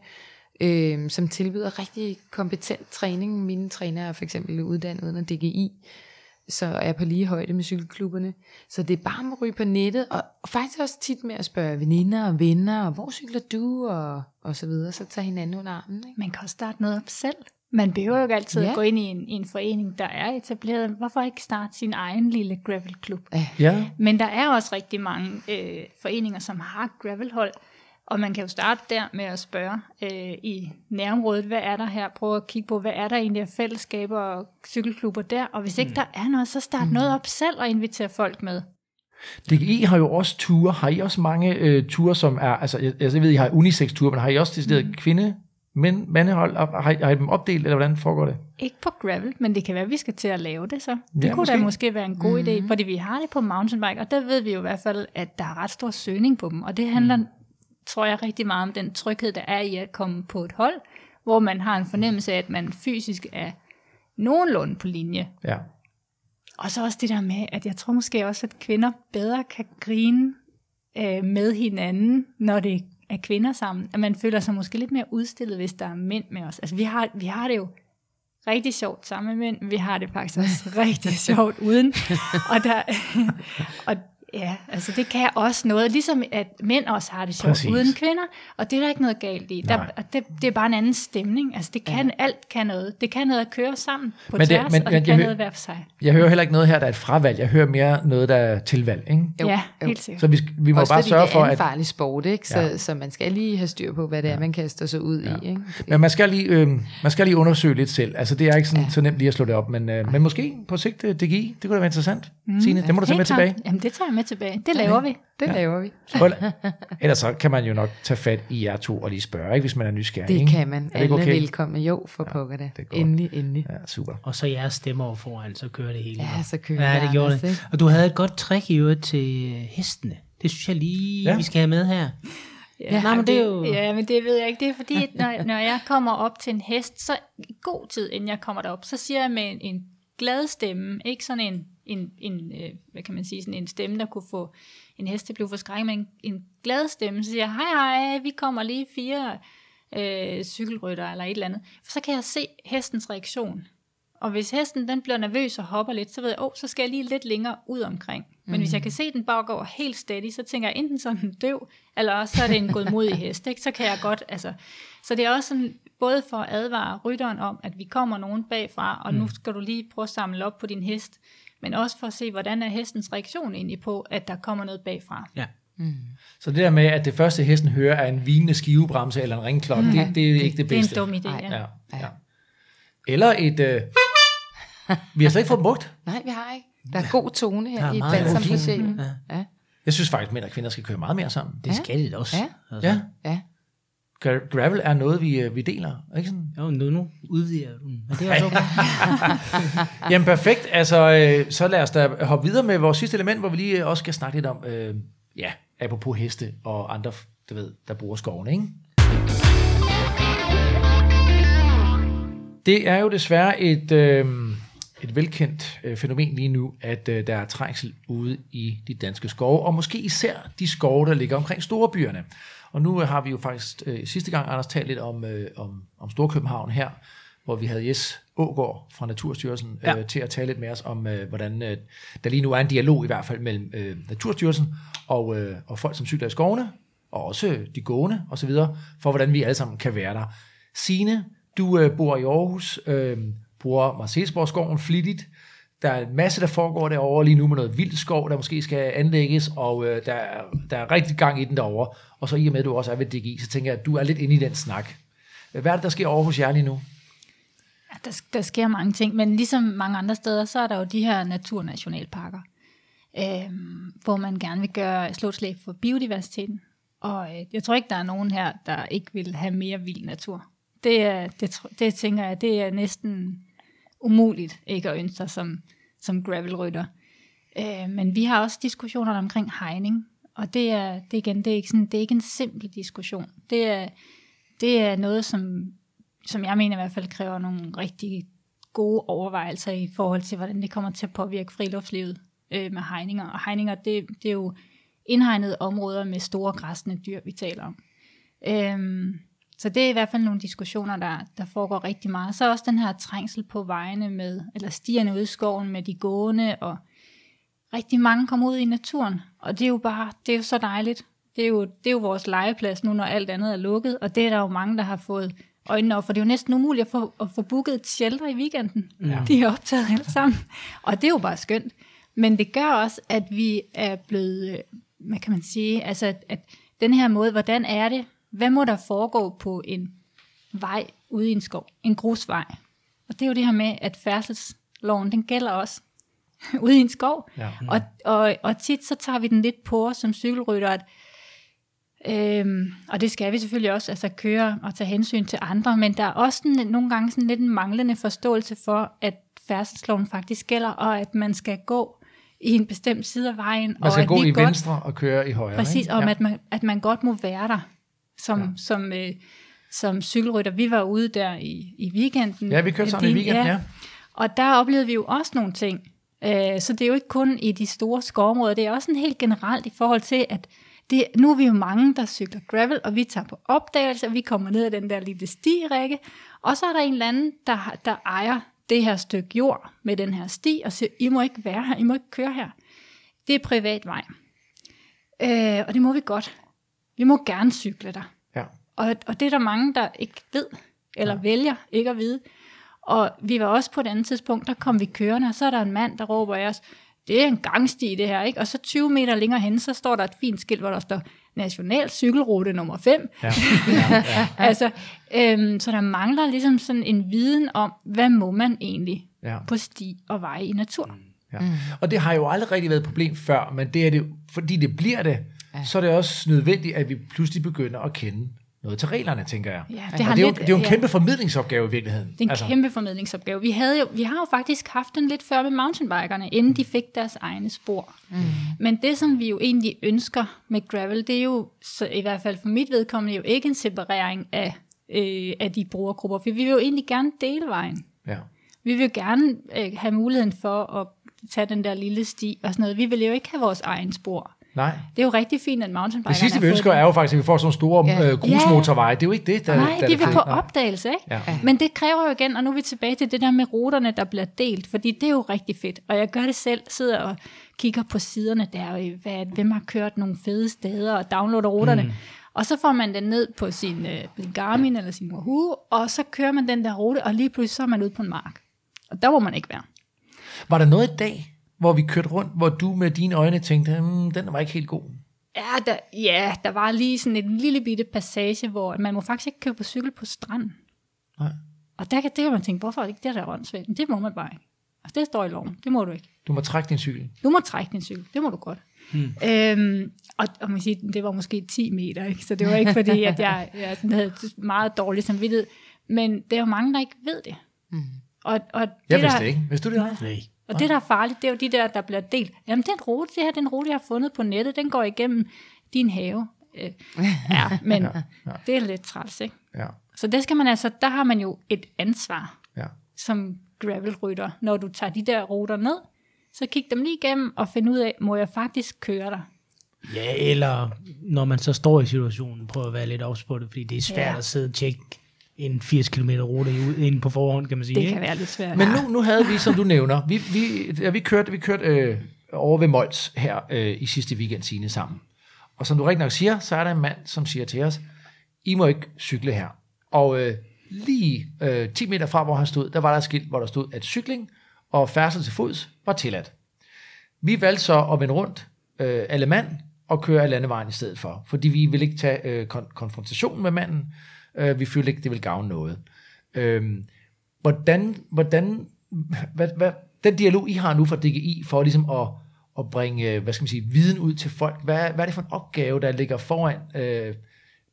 øh, som tilbyder rigtig kompetent træning. Mine trænere er for eksempel uddannet under D G I, så er jeg på lige højde med cykelklubberne. Så det er bare med at ryge på nettet, og faktisk også tit med at spørge veninder og venner, og hvor cykler du, og, og så videre, så tager hinanden under armen. Ikke? Man kan også starte noget op selv. Man behøver jo ikke altid ja. at gå ind i en, i en forening, der er etableret. Hvorfor ikke starte sin egen lille gravelklub? Ja. Men der er også rigtig mange øh, foreninger, som har gravelhold, og man kan jo starte der med at spørge øh, i nærområdet, hvad er der her? Prøv at kigge på, hvad er der egentlig af fællesskaber og cykelklubber der? Og hvis ikke mm. der er noget, så start mm. noget op selv og inviter folk med. D G I har jo også ture. Har I også mange øh, ture, som er... Altså, jeg, jeg ved, I har unisex-ture, men har I også decideret mm. kvinde? Men mandehold, har I, har I dem opdelt, eller hvordan foregår det? Ikke på gravel, men det kan være, vi skal til at lave det så. Det ja, kunne måske. da måske være en god mm. idé, fordi vi har det på mountainbike, og der ved vi jo i hvert fald, at der er ret stor søgning på dem. Og det handler, mm. tror jeg, rigtig meget om den tryghed, der er i at komme på et hold, hvor man har en fornemmelse af, at man fysisk er nogenlunde på linje. Ja. Og så også det der med, at jeg tror måske også, at kvinder bedre kan grine øh, med hinanden, når det af kvinder sammen, at man føler sig måske lidt mere udstillet, hvis der er mænd med os. Altså vi har, vi har det jo rigtig sjovt sammen med mænd, men vi har det faktisk også rigtig sjovt uden. Og, der, og ja, altså det kan også noget, ligesom at mænd også har det sjovt Præcis. uden kvinder, og det er der ikke noget galt i. Der, det, det er bare en anden stemning. Altså det kan, ja. alt kan noget. Det kan noget at køre sammen på men det, tværs, men, og det jeg, kan jeg, noget at være for sig. Jeg hører heller ikke noget her, der er et fravalg. Jeg hører mere noget, der er tilvalg, ikke? Jo, ja, jo. helt sikkert. Så vi, vi må også bare sørge for, at... det er en farlig sport, ikke? Så, ja. så man skal lige have styr på, hvad det er, man kaster sig ud ja. i, ikke? Men man skal, lige, øh, man skal lige undersøge lidt selv. Altså det er ikke sådan, ja. så nemt lige at slå det op, men, øh, men måske på sigt D G I, det kunne da være interessant. Mm, Signe, ja. det må du tage med tilbage. Jamen det tager jeg med tilbage. Det laver vi. Det ja. laver vi. Ellers så kan man jo nok tage fat i jer to og lige spørge, ikke, hvis man er nysgerrig. Det ikke? kan man. Er det alle okay? velkommen. Jo, for ja, pokker det. det endelig, endelig. Ja, super. Og så jeres stemmer foran, så kører det hele. Ja, så kører ja, det. Ja, det gjorde det. Og du havde et godt trick i øvrigt til hestene. Det synes jeg lige, ja. vi skal have med her. Ja, Nej, men det, det er jo... ja, men det ved jeg ikke. Det er fordi, når, når jeg kommer op til en hest, så i god tid, inden jeg kommer derop, så siger jeg med en, en glad stemme, ikke sådan en En, en, hvad kan man sige, sådan en stemme, der kunne få en hest til at blive forskrækket, men en, en glad stemme, så siger hej hej, vi kommer lige fire øh, cykelrytter eller et eller andet. For så kan jeg se hestens reaktion. Og hvis hesten den bliver nervøs og hopper lidt, så ved jeg, åh, oh, så skal jeg lige lidt længere ud omkring. Men mm-hmm. hvis jeg kan se, den bare går helt steady, så tænker jeg enten sådan døv, eller også så er det en godmodig hest, ikke? Så kan jeg godt, altså... Så det er også sådan, både for at advare rytteren om, at vi kommer nogen bagfra, og mm. nu skal du lige prøve at samle op på din hest, men også for at se, hvordan er hestens reaktion egentlig på, at der kommer noget bagfra. Ja. Mm. Så det der med, at det første hesten hører, er en vinende skivebremse eller en ringklokke, mm. det, det er ikke det bedste. Det er en dum idé, ja. Ja, ja. Eller et... Øh... Vi har slet ikke fået brugt. Nej, vi har ikke. Der er god tone her i Balsam for sjælen. Ja. Ja. Jeg synes faktisk, at mænd og kvinder skal køre meget mere sammen. Det skal det også. Ja. Altså. Ja. Ja. Gravel er noget, vi, vi deler, ikke sådan? Jo, nu, nu udvider du den. Men det er også okay. Jamen perfekt, altså øh, så lad os da hoppe videre med vores sidste element, hvor vi lige øh, også skal snakke lidt om, øh, ja, apropos heste og andre, du ved, der bruger skoven, ikke? Det er jo desværre et, øh, et velkendt øh, fænomen lige nu, at øh, der er trængsel ude i de danske skove, og måske især de skove, der ligger omkring store byerne. Og nu øh, har vi jo faktisk øh, sidste gang, Anders, talt lidt om, øh, om, om Storkøbenhavn her, hvor vi havde Jes Ågård fra Naturstyrelsen øh, ja. til at tale lidt med os om, øh, hvordan øh, der lige nu er en dialog i hvert fald mellem øh, Naturstyrelsen og, øh, og folk, som cykler i skovene, og også de gående osv., for hvordan vi alle sammen kan være der. Signe, du øh, bor i Aarhus, øh, bruger Marselisborg skoven flittigt. Der er en masse, der foregår derovre lige nu med noget vild skov, der måske skal anlægges, og øh, der, er, der er rigtig gang i den derovre. Og så i og med, at du også er ved D G I, så tænker jeg, at du er lidt inde i den snak. Hvad er det, der sker over hos jer lige nu? Ja, der, der sker mange ting, men ligesom mange andre steder, så er der jo de her naturnationalparker, øh, hvor man gerne vil gøre slå et slag for biodiversiteten. Og øh, jeg tror ikke, der er nogen her, der ikke vil have mere vild natur. Det, det, det tænker jeg, det er næsten umuligt ikke at ønske sig som, som gravelrytter. Øh, men vi har også diskussioner omkring hegning, og det er, det igen, det er, ikke, sådan, det er ikke en simpel diskussion. Det er, det er noget, som, som jeg mener i hvert fald kræver nogle rigtig gode overvejelser i forhold til, hvordan det kommer til at påvirke friluftslivet øh, med hegninger. Og hegninger, det, det er jo indhegnede områder med store græsne dyr, vi taler om. Øh, Så det er i hvert fald nogle diskussioner, der, der foregår rigtig meget. Så også den her trængsel på vejene med, eller stierne ude i skoven med de gående, og rigtig mange kommer ud i naturen. Og det er jo bare, det er jo så dejligt. Det er jo, det er jo vores legeplads nu, når alt andet er lukket, og det er der jo mange, der har fået øjnene op, for det er jo næsten umuligt at få, at få booket et shelter i weekenden. Ja. De er optaget alle sammen, og det er jo bare skønt. Men det gør også, at vi er blevet, hvad kan man sige, altså at, at den her måde, hvordan er det, hvad må der foregå på en vej ude i en skov? En grusvej. Og det er jo det her med, at færdselsloven, den gælder også ude i en skov. Ja. Og, og, og tit så tager vi den lidt på os som cykelrytter, at, øhm, og det skal vi selvfølgelig også, altså køre og tage hensyn til andre, men der er også sådan, nogle gange sådan lidt en manglende forståelse for, at færdselsloven faktisk gælder, og at man skal gå i en bestemt side af vejen. Man skal og gå at i godt, venstre og køre i højre. Præcis, og ja. at, man, at man godt må være der. Som, ja. som, øh, som cykelrytter. Vi var ude der i, i weekenden. Ja, vi kørte sammen i weekenden, ja. ja. Og der oplevede vi jo også nogle ting. Øh, så det er jo ikke kun i de store skovområder. Det er også en helt generelt i forhold til, at det, nu er vi jo mange, der cykler gravel, og vi tager på opdagelse, og vi kommer ned ad den der lille sti-række. Og så er der en eller anden, der, der ejer det her stykke jord med den her sti, og siger, I må ikke være her, I må ikke køre her. Det er privat vej. Øh, og det må vi godt. Vi må gerne cykle der. Ja. Og, og det er der mange, der ikke ved, eller ja. vælger ikke at vide. Og vi var også på et andet tidspunkt, der kom vi kørende, og så er der en mand, der råber af os, det er en gangsti det her, ikke? Og så tyve meter længere hen, så står der et fint skilt, hvor der står, national cykelrute nummer fem. Ja. Ja, ja. altså, øhm, så der mangler ligesom sådan en viden om, hvad må man egentlig ja. på sti og veje i naturen. Ja. Mm. Og det har jo aldrig rigtig været et problem før, men det er det, fordi det bliver det, så er det også nødvendigt, at vi pludselig begynder at kende noget til reglerne, tænker jeg. Ja, det, har det, er, lidt, jo, det er jo en ja. kæmpe formidlingsopgave i virkeligheden. Det er en altså. kæmpe formidlingsopgave. Vi, havde jo, vi har jo faktisk haft den lidt før med mountainbikerne, inden mm. de fik deres egne spor. Mm. Men det, som vi jo egentlig ønsker med gravel, det er jo, så i hvert fald for mit vedkommende, jo ikke en separering af, øh, af de brugergrupper. For vi vil jo egentlig gerne dele vejen. Ja. Vi vil gerne øh, have muligheden for at tage den der lille sti og sådan noget. Vi vil jo ikke have vores egen spor. Nej. Det er jo rigtig fint, at mountainbikerne har fået det. Det sidste, vi ønsker, er jo faktisk, at vi får sådan store ja. øh, grusmotorveje. Det er jo ikke det, der Nej, der de vil på opdagelse, ikke? Ja. Ja. Men det kræver jo igen, og nu er vi tilbage til det der med ruterne, der bliver delt, fordi det er jo rigtig fedt. Og jeg gør det selv, sidder og kigger på siderne der, hvad, hvem har kørt nogle fede steder og downloader ruterne. Mm. Og så får man den ned på sin øh, Garmin eller sin Wahoo, og så kører man den der rute, og lige pludselig så er man ude på en mark. Og der må man ikke være. Var der noget i dag, hvor vi kørte rundt, hvor du med dine øjne tænkte, mm, den var ikke helt god? Ja der, ja, der var lige sådan en lille bitte passage, hvor man må faktisk ikke køre på cykel på stranden. Nej. Og der kan, der kan man tænke, hvorfor er det ikke det der åndssvagt? Men det må man bare ikke. Altså det står i loven, det må du ikke. Du må trække din cykel. Du må trække din cykel, det må du godt. Hmm. Øhm, og og man siger, det var måske ti meter, ikke? Så det var ikke fordi, at jeg, jeg havde meget dårlig samvittighed. Men der er jo mange, der ikke ved det. Hmm. Og, og det jeg vidste der, ikke. Vidste du det? Nej. Nej. Og det, der er farligt, det er jo de der, der bliver delt. Jamen, den rute, det her, den rute, jeg har fundet på nettet, den går igennem din have. Øh, ja, men ja, ja. det er lidt træls, ikke? Ja. Så det skal man altså, der har man jo et ansvar, ja. som gravelrytter, når du tager de der ruter ned, så kig dem lige igennem og find ud af, må jeg faktisk køre dig? Ja, eller når man så står i situationen, prøv at være lidt ops på det, fordi det er svært ja. at sidde og tjekke en firs kilometer rute inde på forhånd, kan man sige. Det kan være lidt svært. Men nu, nu havde vi, som du nævner, vi, vi, ja, vi kørte, vi kørte øh, over ved Mols her øh, i sidste weekend, Signe, sammen. Og som du rigtig nok siger, så er der en mand, som siger til os, I må ikke cykle her. Og øh, lige øh, ti meter fra, hvor han stod, der var der et skilt, hvor der stod, at cykling og færdsel til fods var tilladt. Vi valgte så at vende rundt øh, alle mand og køre af landevejen i stedet for, fordi vi ville ikke tage øh, kon- konfrontationen med manden. Øh, vi følte ikke, det ville gavne noget. Øh, hvordan, hvordan, hvad, hvad, den dialog, I har nu fra D G I, for ligesom at, at bringe, hvad skal man sige, viden ud til folk, hvad, hvad er det for en opgave, der ligger foran øh,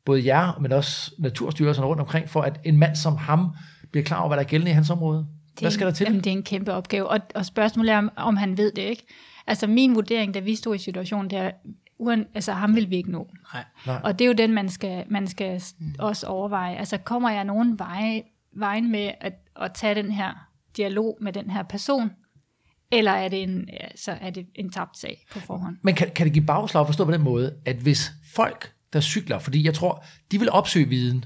både jer, men også Naturstyrelsen rundt omkring, for at en mand som ham bliver klar over, hvad der er gældende i hans område? Det, hvad skal der til? Jamen, det er en kæmpe opgave, og, og spørgsmålet er, om, om han ved det, ikke? Altså, min vurdering, da vi stod i situationen, der Uan, altså ham vil vi ikke nå. Nej, nej. Og det er jo den, man skal, man skal også overveje. Altså kommer jeg nogen veje, vejen med at, at tage den her dialog med den her person, eller er det en, altså, er det en tabt sag på forhånd? Men kan, kan det give bagslag forstå på den måde, at hvis folk, der cykler, fordi jeg tror, de vil opsøge viden,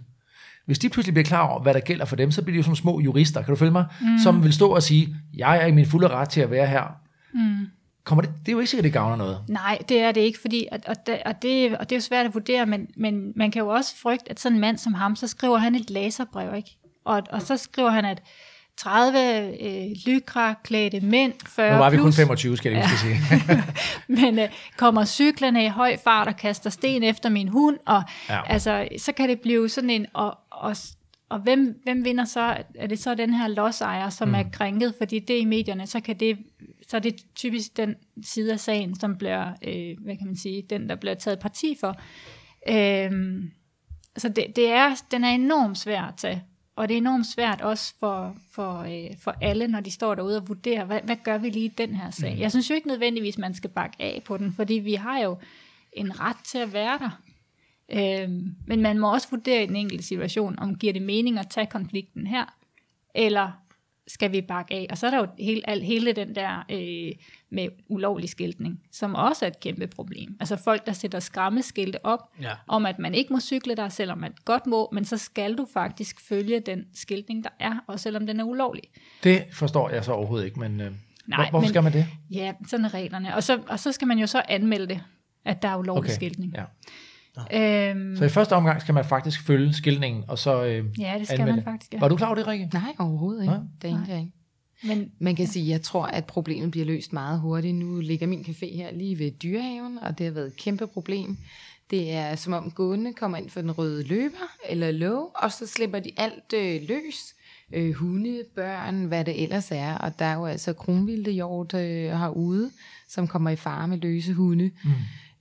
hvis de pludselig bliver klar over, hvad der gælder for dem, så bliver de jo sådan små jurister, kan du følge mig, mm. som vil stå og sige, jeg er i min fulde ret til at være her. Mm. Kommer det, det er jo ikke sikkert, det gavner noget. Nej, det er det ikke, fordi, og, og, det, og det er jo svært at vurdere, men, men man kan jo også frygte, at sådan en mand som ham, så skriver han et læserbrev, ikke? Og, og så skriver han, at tredive øh, lykraklædte mænd, fyrre plus... Nu var vi kun femogtyve, skal jeg ja. sige. men øh, kommer cyklerne i høj fart og kaster sten efter min hund, og ja. altså, så kan det blive sådan en... Og, og, og hvem, hvem vinder så? Er det så den her lodsejer, som mm. er krænket? Fordi det i medierne, så kan det... så det er typisk den side af sagen, som bliver, øh, hvad kan man sige, den, der bliver taget parti for. Øhm, så det, det er, den er enormt svær at tage, og det er enormt svært også for, for, øh, for alle, når de står derude og vurderer, hvad, hvad gør vi lige i den her sag? Mm. Jeg synes jo ikke nødvendigvis, man skal bakke af på den, fordi vi har jo en ret til at være der. Øhm, men man må også vurdere i den enkelte situation, om giver det mening at tage konflikten her, eller... skal vi bakke af. Og så er der jo hele, al, hele den der øh, med ulovlig skiltning, som også er et kæmpe problem. Altså folk, der sætter skræmmeskilte op, ja. om at man ikke må cykle der, selvom man godt må, men så skal du faktisk følge den skiltning, der er, også selvom den er ulovlig. Det forstår jeg så overhovedet ikke, men øh, nej, hvorfor men, skal man det? Ja, sådan er reglerne. Og så, og så skal man jo så anmelde det, at der er ulovlig okay. skiltning. Ja. Øhm, så i første omgang skal man faktisk følge skiltningen og så øh, ja, det skal anmelde. Man faktisk, ja. Var du klar over det, Rikke? Nej, overhovedet ikke. Nej? Det er jeg ikke. Men man kan ja. sige, jeg tror, at problemet bliver løst meget hurtigt. Nu ligger min café her lige ved Dyrehaven, og det har været et kæmpe problem. Det er som om gående kommer ind for den røde løber eller låge, og så slipper de alt øh, løs. Øh, hunde, børn, hvad det ellers er. Og der er jo altså kronvildehjort øh, herude, som kommer i fare med løse hunde. Mm.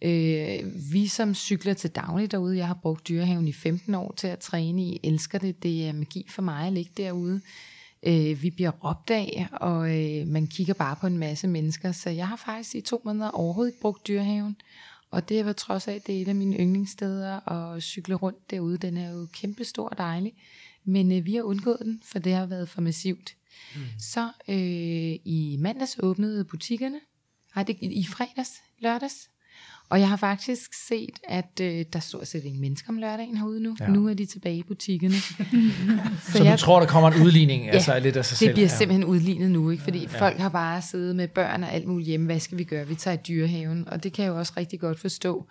Øh, vi som cykler til daglig derude, jeg har brugt Dyrehaven i femten år til at træne i, elsker det, det er magi for mig at ligge derude. Øh, vi bliver råbt af, og øh, man kigger bare på en masse mennesker, så jeg har faktisk i to måneder overhovedet ikke brugt Dyrehaven, og det var trods af, det er et af mine yndlingssteder at cykle rundt derude, den er jo kæmpestor og dejlig, men øh, vi har undgået den, for det har været for massivt. Mm. Så øh, i mandags åbnede butikkerne, ej, det, i fredags, lørdags, og jeg har faktisk set, at øh, der stort set ingen mennesker om lørdagen herude nu. Ja. Nu er de tilbage i butikkerne. så så jeg, du tror, der kommer en udligning? ja, altså, lidt af sig det selv. Bliver simpelthen ja. udlignet nu, ikke? Fordi ja. folk har bare siddet med børn og alt muligt hjemme. Hvad skal vi gøre? Vi tager i Dyrehaven, og det kan jeg jo også rigtig godt forstå.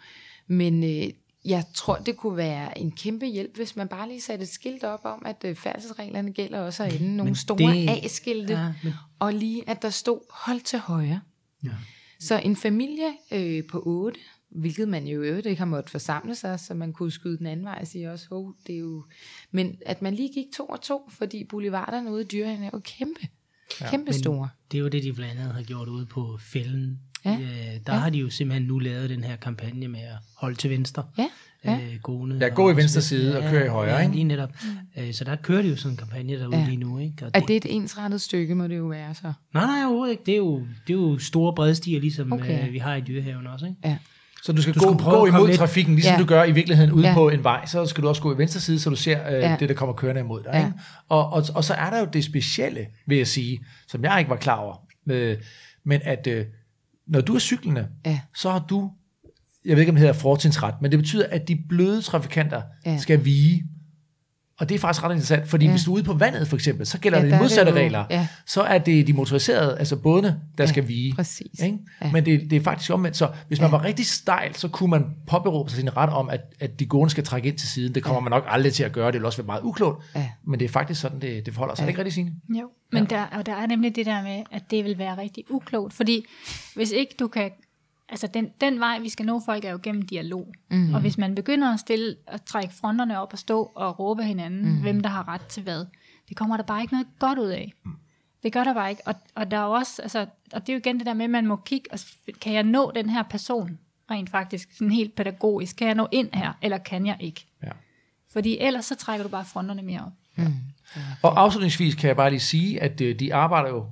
Men øh, jeg tror, det kunne være en kæmpe hjælp, hvis man bare lige satte et skilt op om, at øh, færdselsreglerne gælder også herinde. Nogle men store det... A-skilte, ja, men... og lige at der stod hold til højre. Ja. Så en familie øh, på otte, hvilket man jo øvrigt ikke har måttet forsamle sig, så man kunne skyde den anden vej og sige også, oh, det er jo... Men at man lige gik to og to, fordi boulevarderne ude i Dyrehaven er jo kæmpe, ja, kæmpe store. Det er jo det, de blandt andet har gjort ude på Fælleden. Ja, øh, der ja. har de jo simpelthen nu lavet den her kampagne med at holde til venstre. Ja, ja. Øh, gående ja gå i venstre side og, og køre i højre. Ja, lige netop. Mm. Øh, så der kører de jo sådan en kampagne derude ja. lige nu. Ikke? Og er det et ensrettet stykke, må det jo være så? Nej, nej, overhovedet ikke. Det er jo, det er jo store bredestier, ligesom okay. øh, vi har i Dyrehaven også. Ikke? Ja. Så du skal du gå, gå imod trafikken, ligesom ja. du gør i virkeligheden ude ja. på en vej. Så skal du også gå i venstre side, så du ser øh, ja. det, der kommer kørende imod dig. Ja. Ikke? Og, og, og så er der jo det specielle, vil jeg sige, som jeg ikke var klar over. Øh, men at øh, når du er cyklende, ja. så har du, jeg ved ikke, om det hedder fortrinsret, men det betyder, at de bløde trafikanter ja. skal vige. Og det er faktisk ret interessant, fordi ja. hvis du er ude på vandet for eksempel, så gælder ja, det de modsatte det regler. Ja. Så er det de motoriserede, altså bådene, der ja, skal vige. Præcis. Ikke? Ja. Men det, det er faktisk omvendt. Så hvis man ja. var rigtig stejl, så kunne man påberåbe sig sin ret om, at, at de gode skal trække ind til siden. Det kommer ja. man nok aldrig til at gøre, det vil også være meget uklogt. Ja. Men det er faktisk sådan, det, det forholder sig. Ja. Er det ikke rigtigt, Signe? Jo, men ja. der, og der er nemlig det der med, at det vil være rigtig uklogt. Fordi hvis ikke du kan... Altså den, den vej, vi skal nå folk, er jo gennem dialog. Mm-hmm. Og hvis man begynder at stille og trække fronterne op og stå og råbe hinanden, mm-hmm. hvem der har ret til hvad, det kommer der bare ikke noget godt ud af. Mm. Det gør der bare ikke. Og, og, der er også, altså, og det er jo igen det der med, at man må kigge, og kan jeg nå den her person rent faktisk, sådan helt pædagogisk, kan jeg nå ind her, eller kan jeg ikke? Ja. Fordi ellers så trækker du bare fronterne mere op. Mm. Ja. Og afslutningsvis kan jeg bare lige sige, at de arbejder jo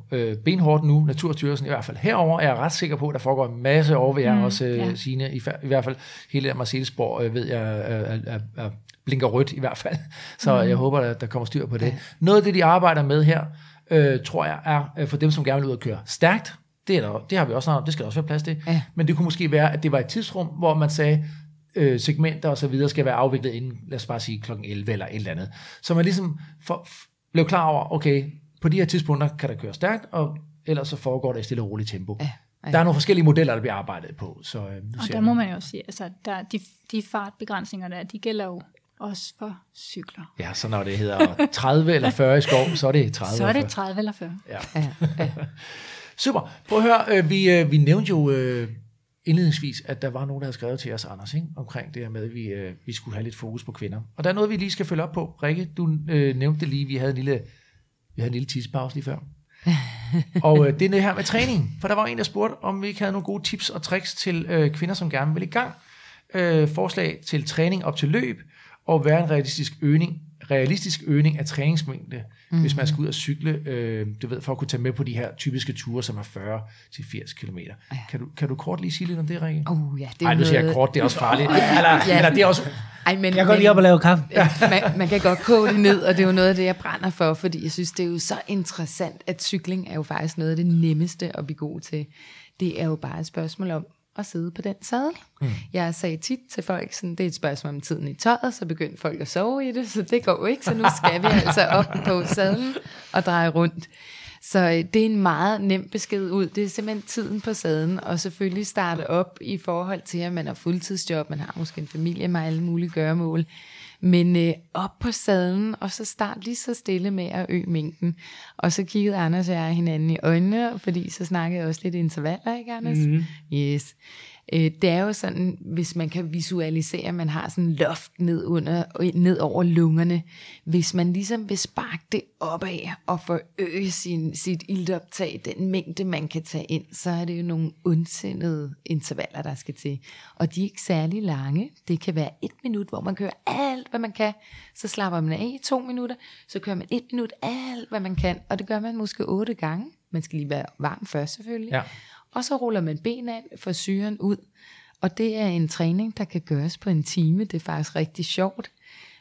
benhårdt nu, Naturstyrelsen i hvert fald herover, er jeg ret sikker på, at der foregår en masse over ved jer mm, også, ja. Signe, i, i hvert fald hele Marselisborg, ved jeg, er, er, er blinker rødt i hvert fald, så mm. jeg håber, at der kommer styr på det. Ja. Noget af det, de arbejder med her, øh, tror jeg, er for dem, som gerne vil ud og køre stærkt, det, er der, det har vi også snart om, det skal der også være plads til, ja. men det kunne måske være, at det var et tidsrum, hvor man sagde, segmenter og så videre skal være afviklet inden, lad os bare sige klokken elleve eller et eller andet. Så man ligesom for, blev klar over, okay, på de her tidspunkter kan der køre stærkt, og ellers så foregår det i stille og roligt tempo. Ja, ja. Der er nogle forskellige modeller, der bliver arbejdet på. Så, og der man. må man jo sige, altså der, de, de fartbegrænsninger der, de gælder jo også for cykler. Ja, så når det hedder tredive eller fyrre i skoven, så er det tredive Så er det tredive eller fyrre. Ja. Ja, ja. Super. Prøv at høre, vi, vi nævnte jo... indledningsvis, at der var nogen, der havde skrevet til os, Anders, ikke? Omkring det her med, at vi, øh, vi skulle have lidt fokus på kvinder. Og der er noget, vi lige skal følge op på. Rikke, du øh, nævnte det lige, vi havde en lille, vi havde en lille tidspause lige før. Og øh, det er det her med træning. For der var en, der spurgte, om vi ikke havde nogle gode tips og tricks til øh, kvinder, som gerne vil i gang. Øh, forslag til træning op til løb, og være en realistisk øgning, realistisk øgning af træningsmængde, mm-hmm. hvis man skal ud og cykle, øh, du ved, for at kunne tage med på de her typiske ture, som er fyrre til firs kilometer. Ja. Kan, du, kan du kort lige sige lidt om det, Rikke? Uh, ja, det Ej, nu siger jeg kort, det er også farligt. Eller, ja. eller det er også... Ej, men, jeg kan godt lide op og lave kaffe. man, man kan godt koge det ned, og det er jo noget af det, jeg brænder for, fordi jeg synes, det er jo så interessant, at cykling er jo faktisk noget af det nemmeste at blive god til. Det er jo bare et spørgsmål om, og sidde på den sadel. Mm. Jeg sagde tit til folk, sådan, det er et spørgsmål om tiden i tøjet, så begyndte folk at sove i det, så det går jo ikke, så nu skal vi altså op på sadlen og dreje rundt. Så det er en meget nem besked ud, det er simpelthen tiden på sadlen, og selvfølgelig starte op i forhold til, at man har fuldtidsjob, man har måske en familie med alle mulige gøremål, men øh, op på sadlen, og så start lige så stille med at øge mængden. Og så kiggede Anders og jeg hinanden i øjnene, fordi så snakkede jeg også lidt intervaller, ikke Anders? Mm-hmm. Yes. Øh, det er jo sådan, hvis man kan visualisere, at man har sådan loft ned, under, ned over lungerne. Hvis man ligesom vil sparke det opad og forøge sin, sit iltoptag, den mængde, man kan tage ind, så er det jo nogle ondsindede intervaller, der skal til. Og de er ikke særlig lange. Det kan være et minut, hvor man kører alt, hvad man kan. Så slapper man af i to minutter, så kører man et minut alt, hvad man kan. Og det gør man måske otte gange. Man skal lige være varm først selvfølgelig. Ja. Og så ruller man benene af, får syren ud. Og det er en træning, der kan gøres på en time. Det er faktisk rigtig sjovt.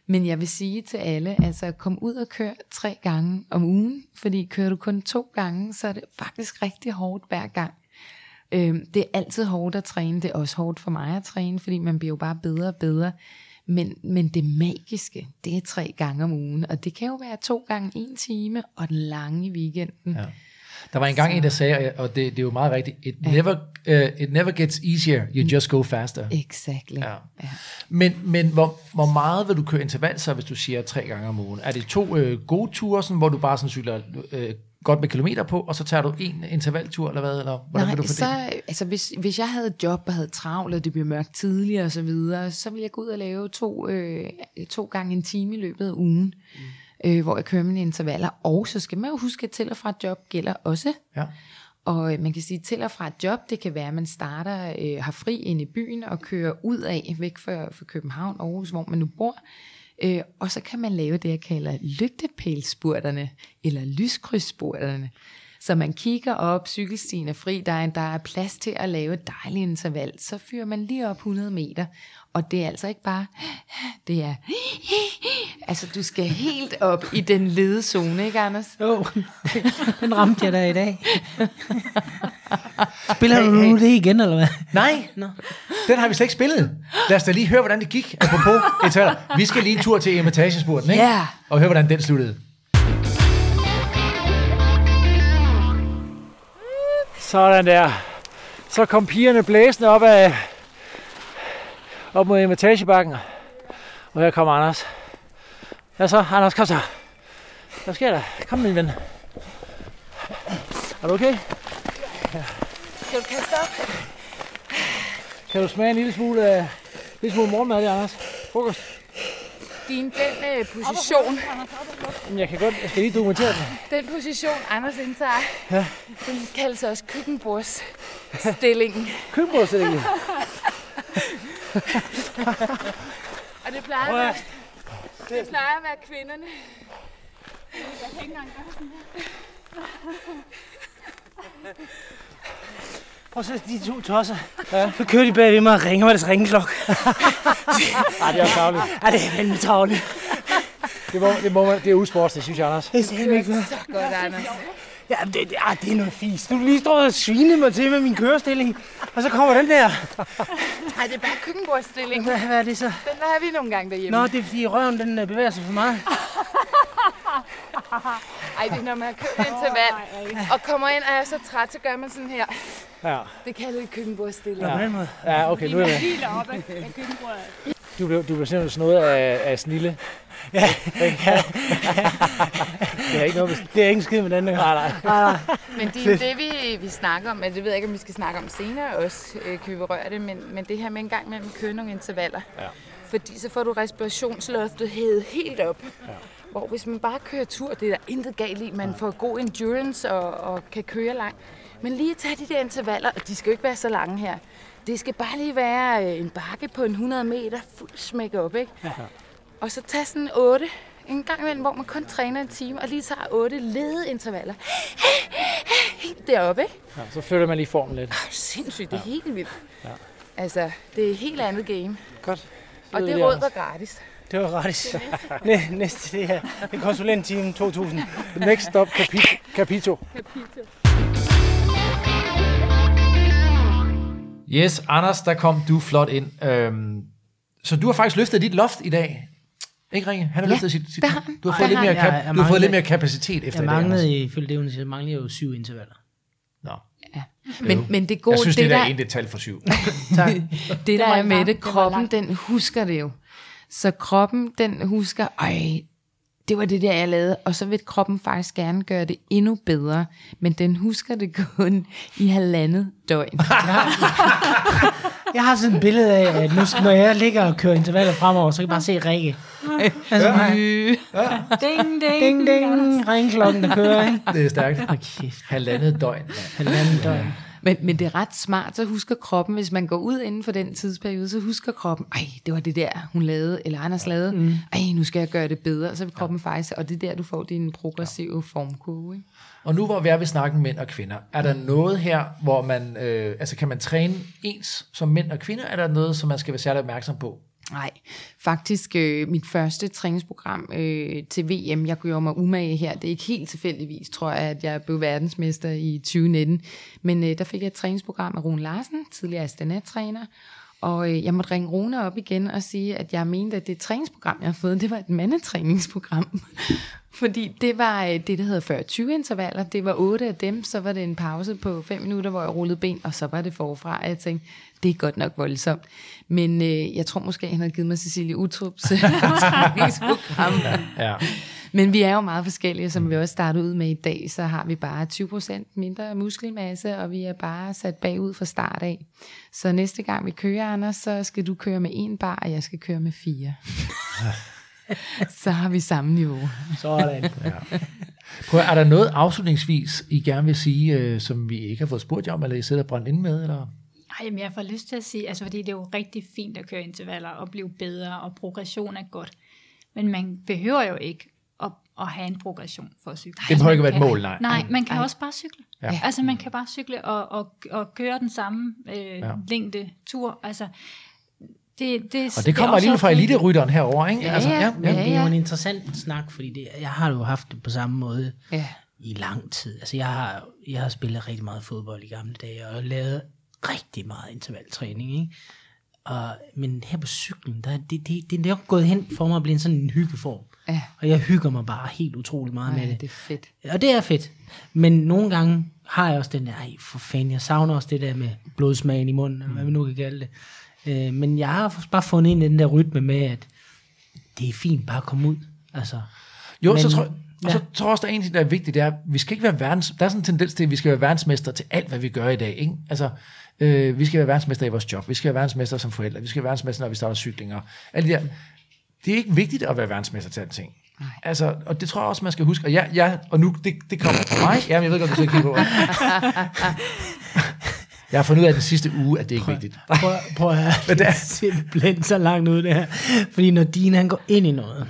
Men jeg vil sige til alle, altså kom ud og kør tre gange om ugen. Fordi kører du kun to gange, så er det faktisk rigtig hårdt hver gang. Øhm, det er altid hårdt at træne. Det er også hårdt for mig at træne, fordi man bliver jo bare bedre og bedre. Men, men det magiske, det er tre gange om ugen. Og det kan jo være to gange en time og den lange i weekenden. Ja. Der var engang en, der sagde, og det, det er jo meget rigtigt, it, ja. never, uh, it never gets easier, you just go faster. Exactly. Ja. Ja. Men, men hvor, hvor meget vil du køre interval så, hvis du siger tre gange om ugen? Er det to øh, gode ture, sådan, hvor du bare sådan cykler øh, godt med kilometer på, og så tager du en intervaltur, eller hvad? Eller, hvordan Nej, vil du så, altså, hvis, hvis jeg havde et job, og havde travlt, og det blev mørkt tidligere og så videre, så ville jeg gå ud og lave to, øh, to gange en time i løbet af ugen. Mm. Øh, hvor jeg kører mine intervaller, og så skal man jo huske, at til og fra et job gælder også. Ja. Og øh, man kan sige, at til og fra et job, det kan være, at man starter, øh, har fri inde i byen, og kører ud af, væk fra, fra København, Aarhus, hvor man nu bor. Øh, og så kan man lave det, jeg kalder lygtepælspurterne, eller lyskrydsspurterne, Så man kigger op, cykelstien er fri, der er, der er plads til at lave et dejligt interval, så fyrer man lige op hundrede meter, og det er altså ikke bare, det er, altså du skal helt op i den lede zone, ikke Anders? Jo, oh, den ramte jeg da i dag. Spiller hey, du nu hey. det igen, eller hvad? Nej, no. Den har vi slet ikke spillet. Lad os da lige høre, hvordan det gik. Apropos etater. Vi skal lige en tur til Imitageslottet, ikke? Yeah. Og høre, hvordan den sluttede. Sådan der. Så kom pigerne blæsende op, af, op mod Imitagebakken. Og her kommer Anders. Ja så, Anders, kom så. Hvad sker der? Kom, min ven. Er du okay? Ja. Kan du kaste op? Kan du smage en lille smule, uh, lille smule morgenmad der, Anders? Frokost. Din den uh, position. Jamen, jeg kan godt, jeg skal lige dokumentere den. Den position, Anders indtager, ja. Den kaldes også køkkenbordstillingen. Køkkenbordstillingen? Og det plejer, være, det plejer at være kvinderne. Jeg kan ikke engang gøre sådan her. Prøv at se de to tosser. Ja. Så kører de bag ved mig og ringer med deres ringeklokke. Ej, det er tavligt. Ej, det er veldig tavligt. Det, det, det er usportsligt, synes jeg, Anders. Det er simpelthen ikke så godt, Anders. Ja, det, det, ah, det er noget fis. Du lige står og sviner mig til med min kørestilling, og så kommer den der. Nej, det er bare køkkenbordstilling. Hvad, hvad er det så? Den der har vi nogle gange derhjemme. Nå, det er fordi røven den bevæger sig for meget. Ej, det er, når man har købt interval og kommer ind og er så træt, så gør man sådan her. Ja. Det kalder det køkkenbordstilling. Ja. På den måde. Ja, okay, nu er jeg med. Du blev, du blev simpelthen snået af, af snille. Ja. Ja. Det er ikke noget, det er ikke en skid med den der. Nej, nej. Men det er det, vi, vi snakker om, men det ved jeg ikke, om vi skal snakke om senere også, øh, kan vi berøre det, men, men det her med en gang mellem køre nogle intervaller. Ja. Fordi så får du respirationsloftet hævet helt op. Ja. Hvor hvis man bare kører tur, det er der intet galt i, man ja. får god endurance og, og kan køre langt. Men lige tage de der intervaller, og de skal jo ikke være så lange her. Det skal bare lige være en bakke på en hundrede meter, fuld smæk op, ikke? Ja. Og så tage sådan otte, en gang imellem, hvor man kun træner en time, og lige tager otte lede intervaller. Helt deroppe, ikke? Ja, så flytter man lige formen lidt. Åh, sindssygt, det er ja. helt vildt. Ja. Altså, det er et helt andet game. Godt. Og det råd var gratis. Det var gratis. Næste, næste det her. Det er konsulentteam to tusind. Next stop, Capito. Capito. Capito. Yes, Anders, der kom du flot ind. Øhm, så du har faktisk løftet dit loft i dag. Ikke, Rikke? Han har ja, løftet sit... sit du har fået, lidt mere, kap- du har fået lidt mere kapacitet efter i dag, Anders. Jeg mangler jo syv intervaller. Nå. Ja. Men, men det gode, jeg synes, det, det der er egentlig et tal for syv. Tak. Det der er med det, kroppen, den husker det jo. Så kroppen, den husker, ej, det var det der, jeg lavede. Og så vil kroppen faktisk gerne gøre det endnu bedre. Men den husker det kun i halvandet døgn. Jeg har sådan et billede af, at nu, når jeg ligger og kører intervaller fremover, så kan jeg bare se Rikke. Altså, ja. Ja. Ding, ding, ding, ding. Ringklokken, der kører, ikke? Det er stærkt. Okay. Halvandet døgn. Ja. Halvandet døgn. Ja. Men, men det er ret smart, så husker kroppen, hvis man går ud inden for den tidsperiode, så husker kroppen, ej, det var det der, hun lavede, eller Anders lavede, mm. ej, nu skal jeg gøre det bedre, så vil kroppen ja. faktisk, og det er der, du får din progressive formkurve, ikke? Og nu hvor vi er ved snakken mænd og kvinder, er der noget her, hvor man, øh, altså kan man træne ens som mænd og kvinder, er der noget, som man skal være særlig opmærksom på? Nej, faktisk øh, mit første træningsprogram øh, til V M, jeg gjorde mig umage her, det er ikke helt tilfældigvis, tror jeg, at jeg blev verdensmester i tyve nitten, men øh, der fik jeg et træningsprogram af Rune Larsen, tidligere Astana-træner, og øh, jeg måtte ringe Rune op igen og sige, at jeg mente, at det træningsprogram, jeg har fået, det var et mandetræningsprogram, fordi det var øh, det, der hedder fyrre tyve intervaller, det var otte af dem, så var det en pause på fem minutter, hvor jeg rullede ben, og så var det forfra, og jeg tænkte, det er godt nok voldsomt. Men øh, jeg tror måske, han havde givet mig Cecilie Uttrups træningsprogram. Ja, ja. Men vi er jo meget forskellige, som vi også startede ud med i dag. Så har vi bare tyve procent mindre muskelmasse, og vi er bare sat bagud fra start af. Så næste gang vi kører, Anders, så skal du køre med en bar, og jeg skal køre med fire. Så har vi samme niveau. Sådan. Ja. Prøv, er der noget afslutningsvis, I gerne vil sige, øh, som vi ikke har fået spurgt jer om, eller I sidder og brænder ind med, eller... Ej, men jeg får lyst til at sige, altså fordi det er jo rigtig fint at køre intervaller og blive bedre, og progression er godt. Men man behøver jo ikke at, at have en progression for at cykle. Det behøver ikke være et mål, nej. Nej, man kan nej. også bare cykle. Ja. Altså man kan bare cykle og, og, og køre den samme øh, ja. længde tur. Altså, det, det, og det kommer lige fra eliterytteren herover, ikke? Ja, altså, ja, ja. Men ja, ja. Det er jo en interessant snak, fordi det, jeg har jo haft det på samme måde ja. i lang tid. Altså jeg har, jeg har spillet rigtig meget fodbold i gamle dage, og lavet rigtig meget intervaltræning, ikke? Og, men her på cyklen, der, det, det, det er jo gået hen for mig at blive sådan en hyggeform. Ja. Og jeg hygger mig bare helt utrolig meget ja, med det. Det er fedt. Og det er fedt. Men nogle gange har jeg også den der, ej for fanden, jeg savner også det der med blodsmagen i munden, mm. eller hvad vi nu kan kalde det. Øh, men jeg har bare fundet ind i den der rytme med, at det er fint bare at komme ud. Altså, jo, men, så tror jeg... Ja. Og så tror jeg også, der er en ting, der er vigtigt, det er, at vi skal ikke være verdens, der er sådan en tendens til, at vi skal være verdensmester til alt, hvad vi gør i dag, ikke? Altså, øh, vi skal være verdensmester i vores job, vi skal være verdensmester som forældre, vi skal være verdensmester, når vi starter cyklinger. Alt det der. Det er ikke vigtigt at være verdensmester til alting. Nej. Altså, og det tror jeg også, man skal huske. Og, jeg, jeg, og nu, det, det kommer fra mig. Ja, men jeg ved godt, du skal kigge på. Jeg har fundet ud af den sidste uge, at det ikke er vigtigt. Prøv, prøv at høre, det er simpelthen så langt ud det her. Fordi når Dine, han går ind i noget,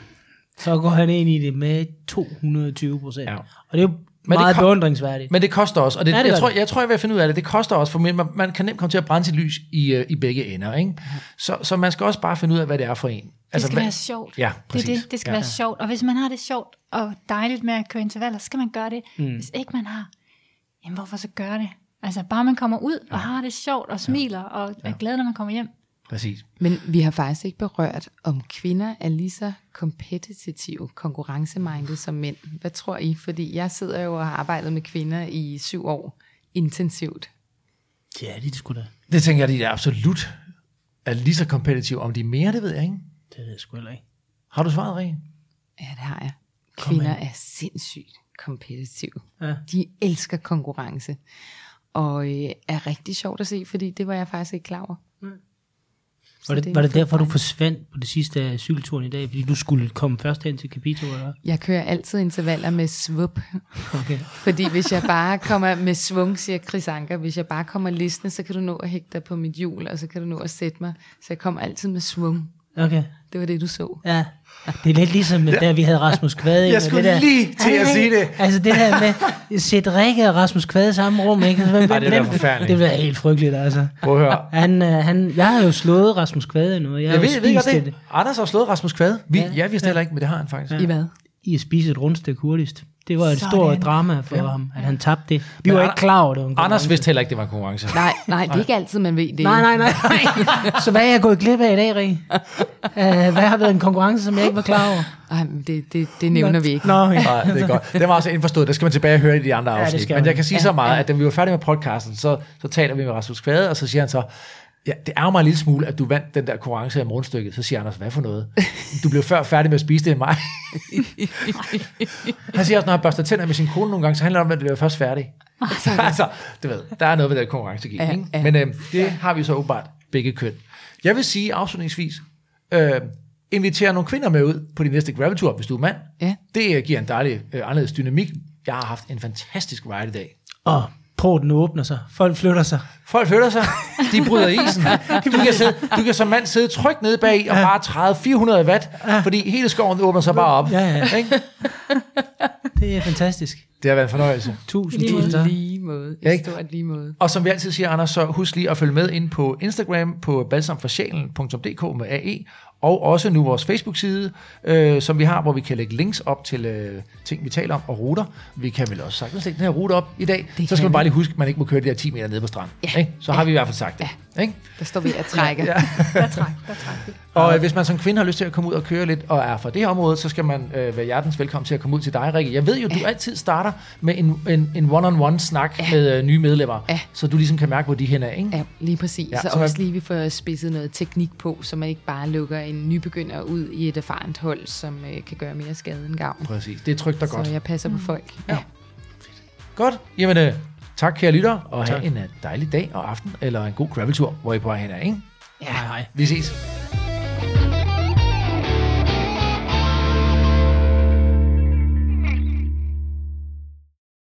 så går han ind i det med to hundrede og tyve procent. Ja. Og det er jo meget det ko- beundringsværdigt. Men det koster også, og det, ja, det jeg, tror, jeg tror, jeg er ved at finde ud af det, det koster også, for man, man kan nemt komme til at brænde sit lys i, i begge ender, ikke? Ja. Så, så man skal også bare finde ud af, hvad det er for en. Altså, det skal hvad, være sjovt. Ja, præcis. Det, det, det skal ja. være sjovt, og hvis man har det sjovt og dejligt med at køre intervaller, så skal man gøre det. Mm. Hvis ikke man har, jamen hvorfor så gøre det? Altså bare man kommer ud og ja. har det sjovt og smiler ja. og er glad, når man kommer hjem. Præcis. Men vi har faktisk ikke berørt, om kvinder er lige så kompetitive, konkurrencemindede som mænd. Hvad tror I? Fordi jeg sidder jo og har arbejdet med kvinder i syv år intensivt. Ja, det er det sgu da. Det tænker jeg, de er absolut er lige så kompetitive. Om de er mere, det ved jeg ikke. Det ved jeg sgu heller ikke. Har du svaret, Rikke? Ja, det har jeg. Kvinder er sindssygt kompetitive. Ja. De elsker konkurrence. Og øh, er rigtig sjovt at se, fordi det var jeg faktisk ikke klar over. Mm. Var det, det var det derfor, du forsvandt på det sidste cykelturen i dag, fordi du skulle komme først hen til Capito, eller? Jeg kører altid intervaller med svup. Okay. Fordi hvis jeg bare kommer med svung, siger Chris Anker, hvis jeg bare kommer listende, så kan du nå at hægte dig på mit hjul, og så kan du nå at sætte mig. Så jeg kommer altid med svung. Okay. Det var det, du så. Ja. Det er lidt ligesom, da vi havde Rasmus Kvade. Jeg skulle det der, lige til at sige det. Altså det her med at sætte Rikke og Rasmus Kvade i samme rum, ikke? Altså, ej, det er forfærdeligt. Det bliver helt frygteligt, altså. Prøv at høre. Han, han, jeg har jo slået Rasmus Kvade nu. Jeg, jeg ved, jeg ved godt det. det. Anders har slået Rasmus Kvade. Vi, ja. ja, vi er stadig ja. ikke, men det har han faktisk. Ja. I hvad? I at spise et rundstykke hurtigst. Det var et stort drama for ja. ham, at han tabte det. Vi men var ikke klar over det. Anders vidste heller ikke, det var en konkurrence. Nej, nej, det er ikke altid, man ved det. Nej, nej, nej. nej. Så hvad er jeg gået glip af i dag, Rikke? Uh, hvad har været en konkurrence, som jeg ikke var klar over? Ej, det, det, det nævner vi ikke. Nå, ja. Nej, det er godt. Det var altså indforstået. Det skal man tilbage og høre i de andre afsnit. Ja, men jeg kan sige ja, så meget, ja. at da vi var færdige med podcasten, så, så taler vi med Rasmus Kvade, og så siger han så, ja, det er jo mig en lille smule, at du vandt den der konkurrence af morgenstykket. Så siger Anders, hvad for noget? Du blev før færdig med at spise det end mig. Han siger også, når han børster tænder med sin kone nogle gange, så handler det om, at det bliver først færdig. Altså, du ved, der er noget ved det konkurrencegik. Ja, ja. Men øh, det har vi så åbenbart begge køn. Jeg vil sige afslutningsvis, øh, inviter nogle kvinder med ud på din næste graveltur, hvis du er mand. Ja. Det giver en dejlig øh, anderledes dynamik. Jeg har haft en fantastisk ride i dag. Åh. Oh. Porten åbner sig. Folk flytter sig. Folk flytter sig. De bryder isen. Du kan, sidde, du kan som mand sidde trygt nede bag og ja. bare træde fire hundrede watt, ja. fordi hele skoven åbner sig bare op. Ja, ja. Ikke? Det er fantastisk. Det har været en fornøjelse. Tusind, lige tusind tak. Lige måde. Ja, stort lige måde. Og som vi altid siger, Anders, så husk lige at følge med ind på Instagram på balsam for sjælen punktum d k med A E, og også nu vores Facebook-side, øh, som vi har, hvor vi kan lægge links op til øh, ting, vi taler om, og ruter. Vi kan vel også sagtens lægge den her rute op i dag. Det så skal man bare lige huske, at man ikke må køre de her ti meter nede på stranden. Ja. Ikke? Så ja. har vi i hvert fald sagt det. Ja. Ikke? Der står vi at trække. Ja. der træk, der træk. Og øh, hvis man som kvinde har lyst til at komme ud og køre lidt, og er fra det her område, så skal man øh, være hjertens velkommen til at komme ud til dig, Rikke. Jeg ved jo, du ja. altid starter med en, en, en one-on-one-snak ja. med øh, nye medlemmer, ja. så du ligesom kan mærke, hvor de hen er. Ikke? Ja, lige præcis. Ja, så, så også man... lige, vi får spidset noget teknik på, så man ikke bare lukker en nybegynder ud i et erfarent hold, som øh, kan gøre mere skade end gavn. Præcis, det er trygt og godt. Så jeg passer mm. på folk. Ja. Ja. Godt, jamen øh, tak kære lytter, og tak. Have en dejlig dag og aften, eller en god graveltur, hvor I på hen er, ikke? Ja, hej. Vi ses.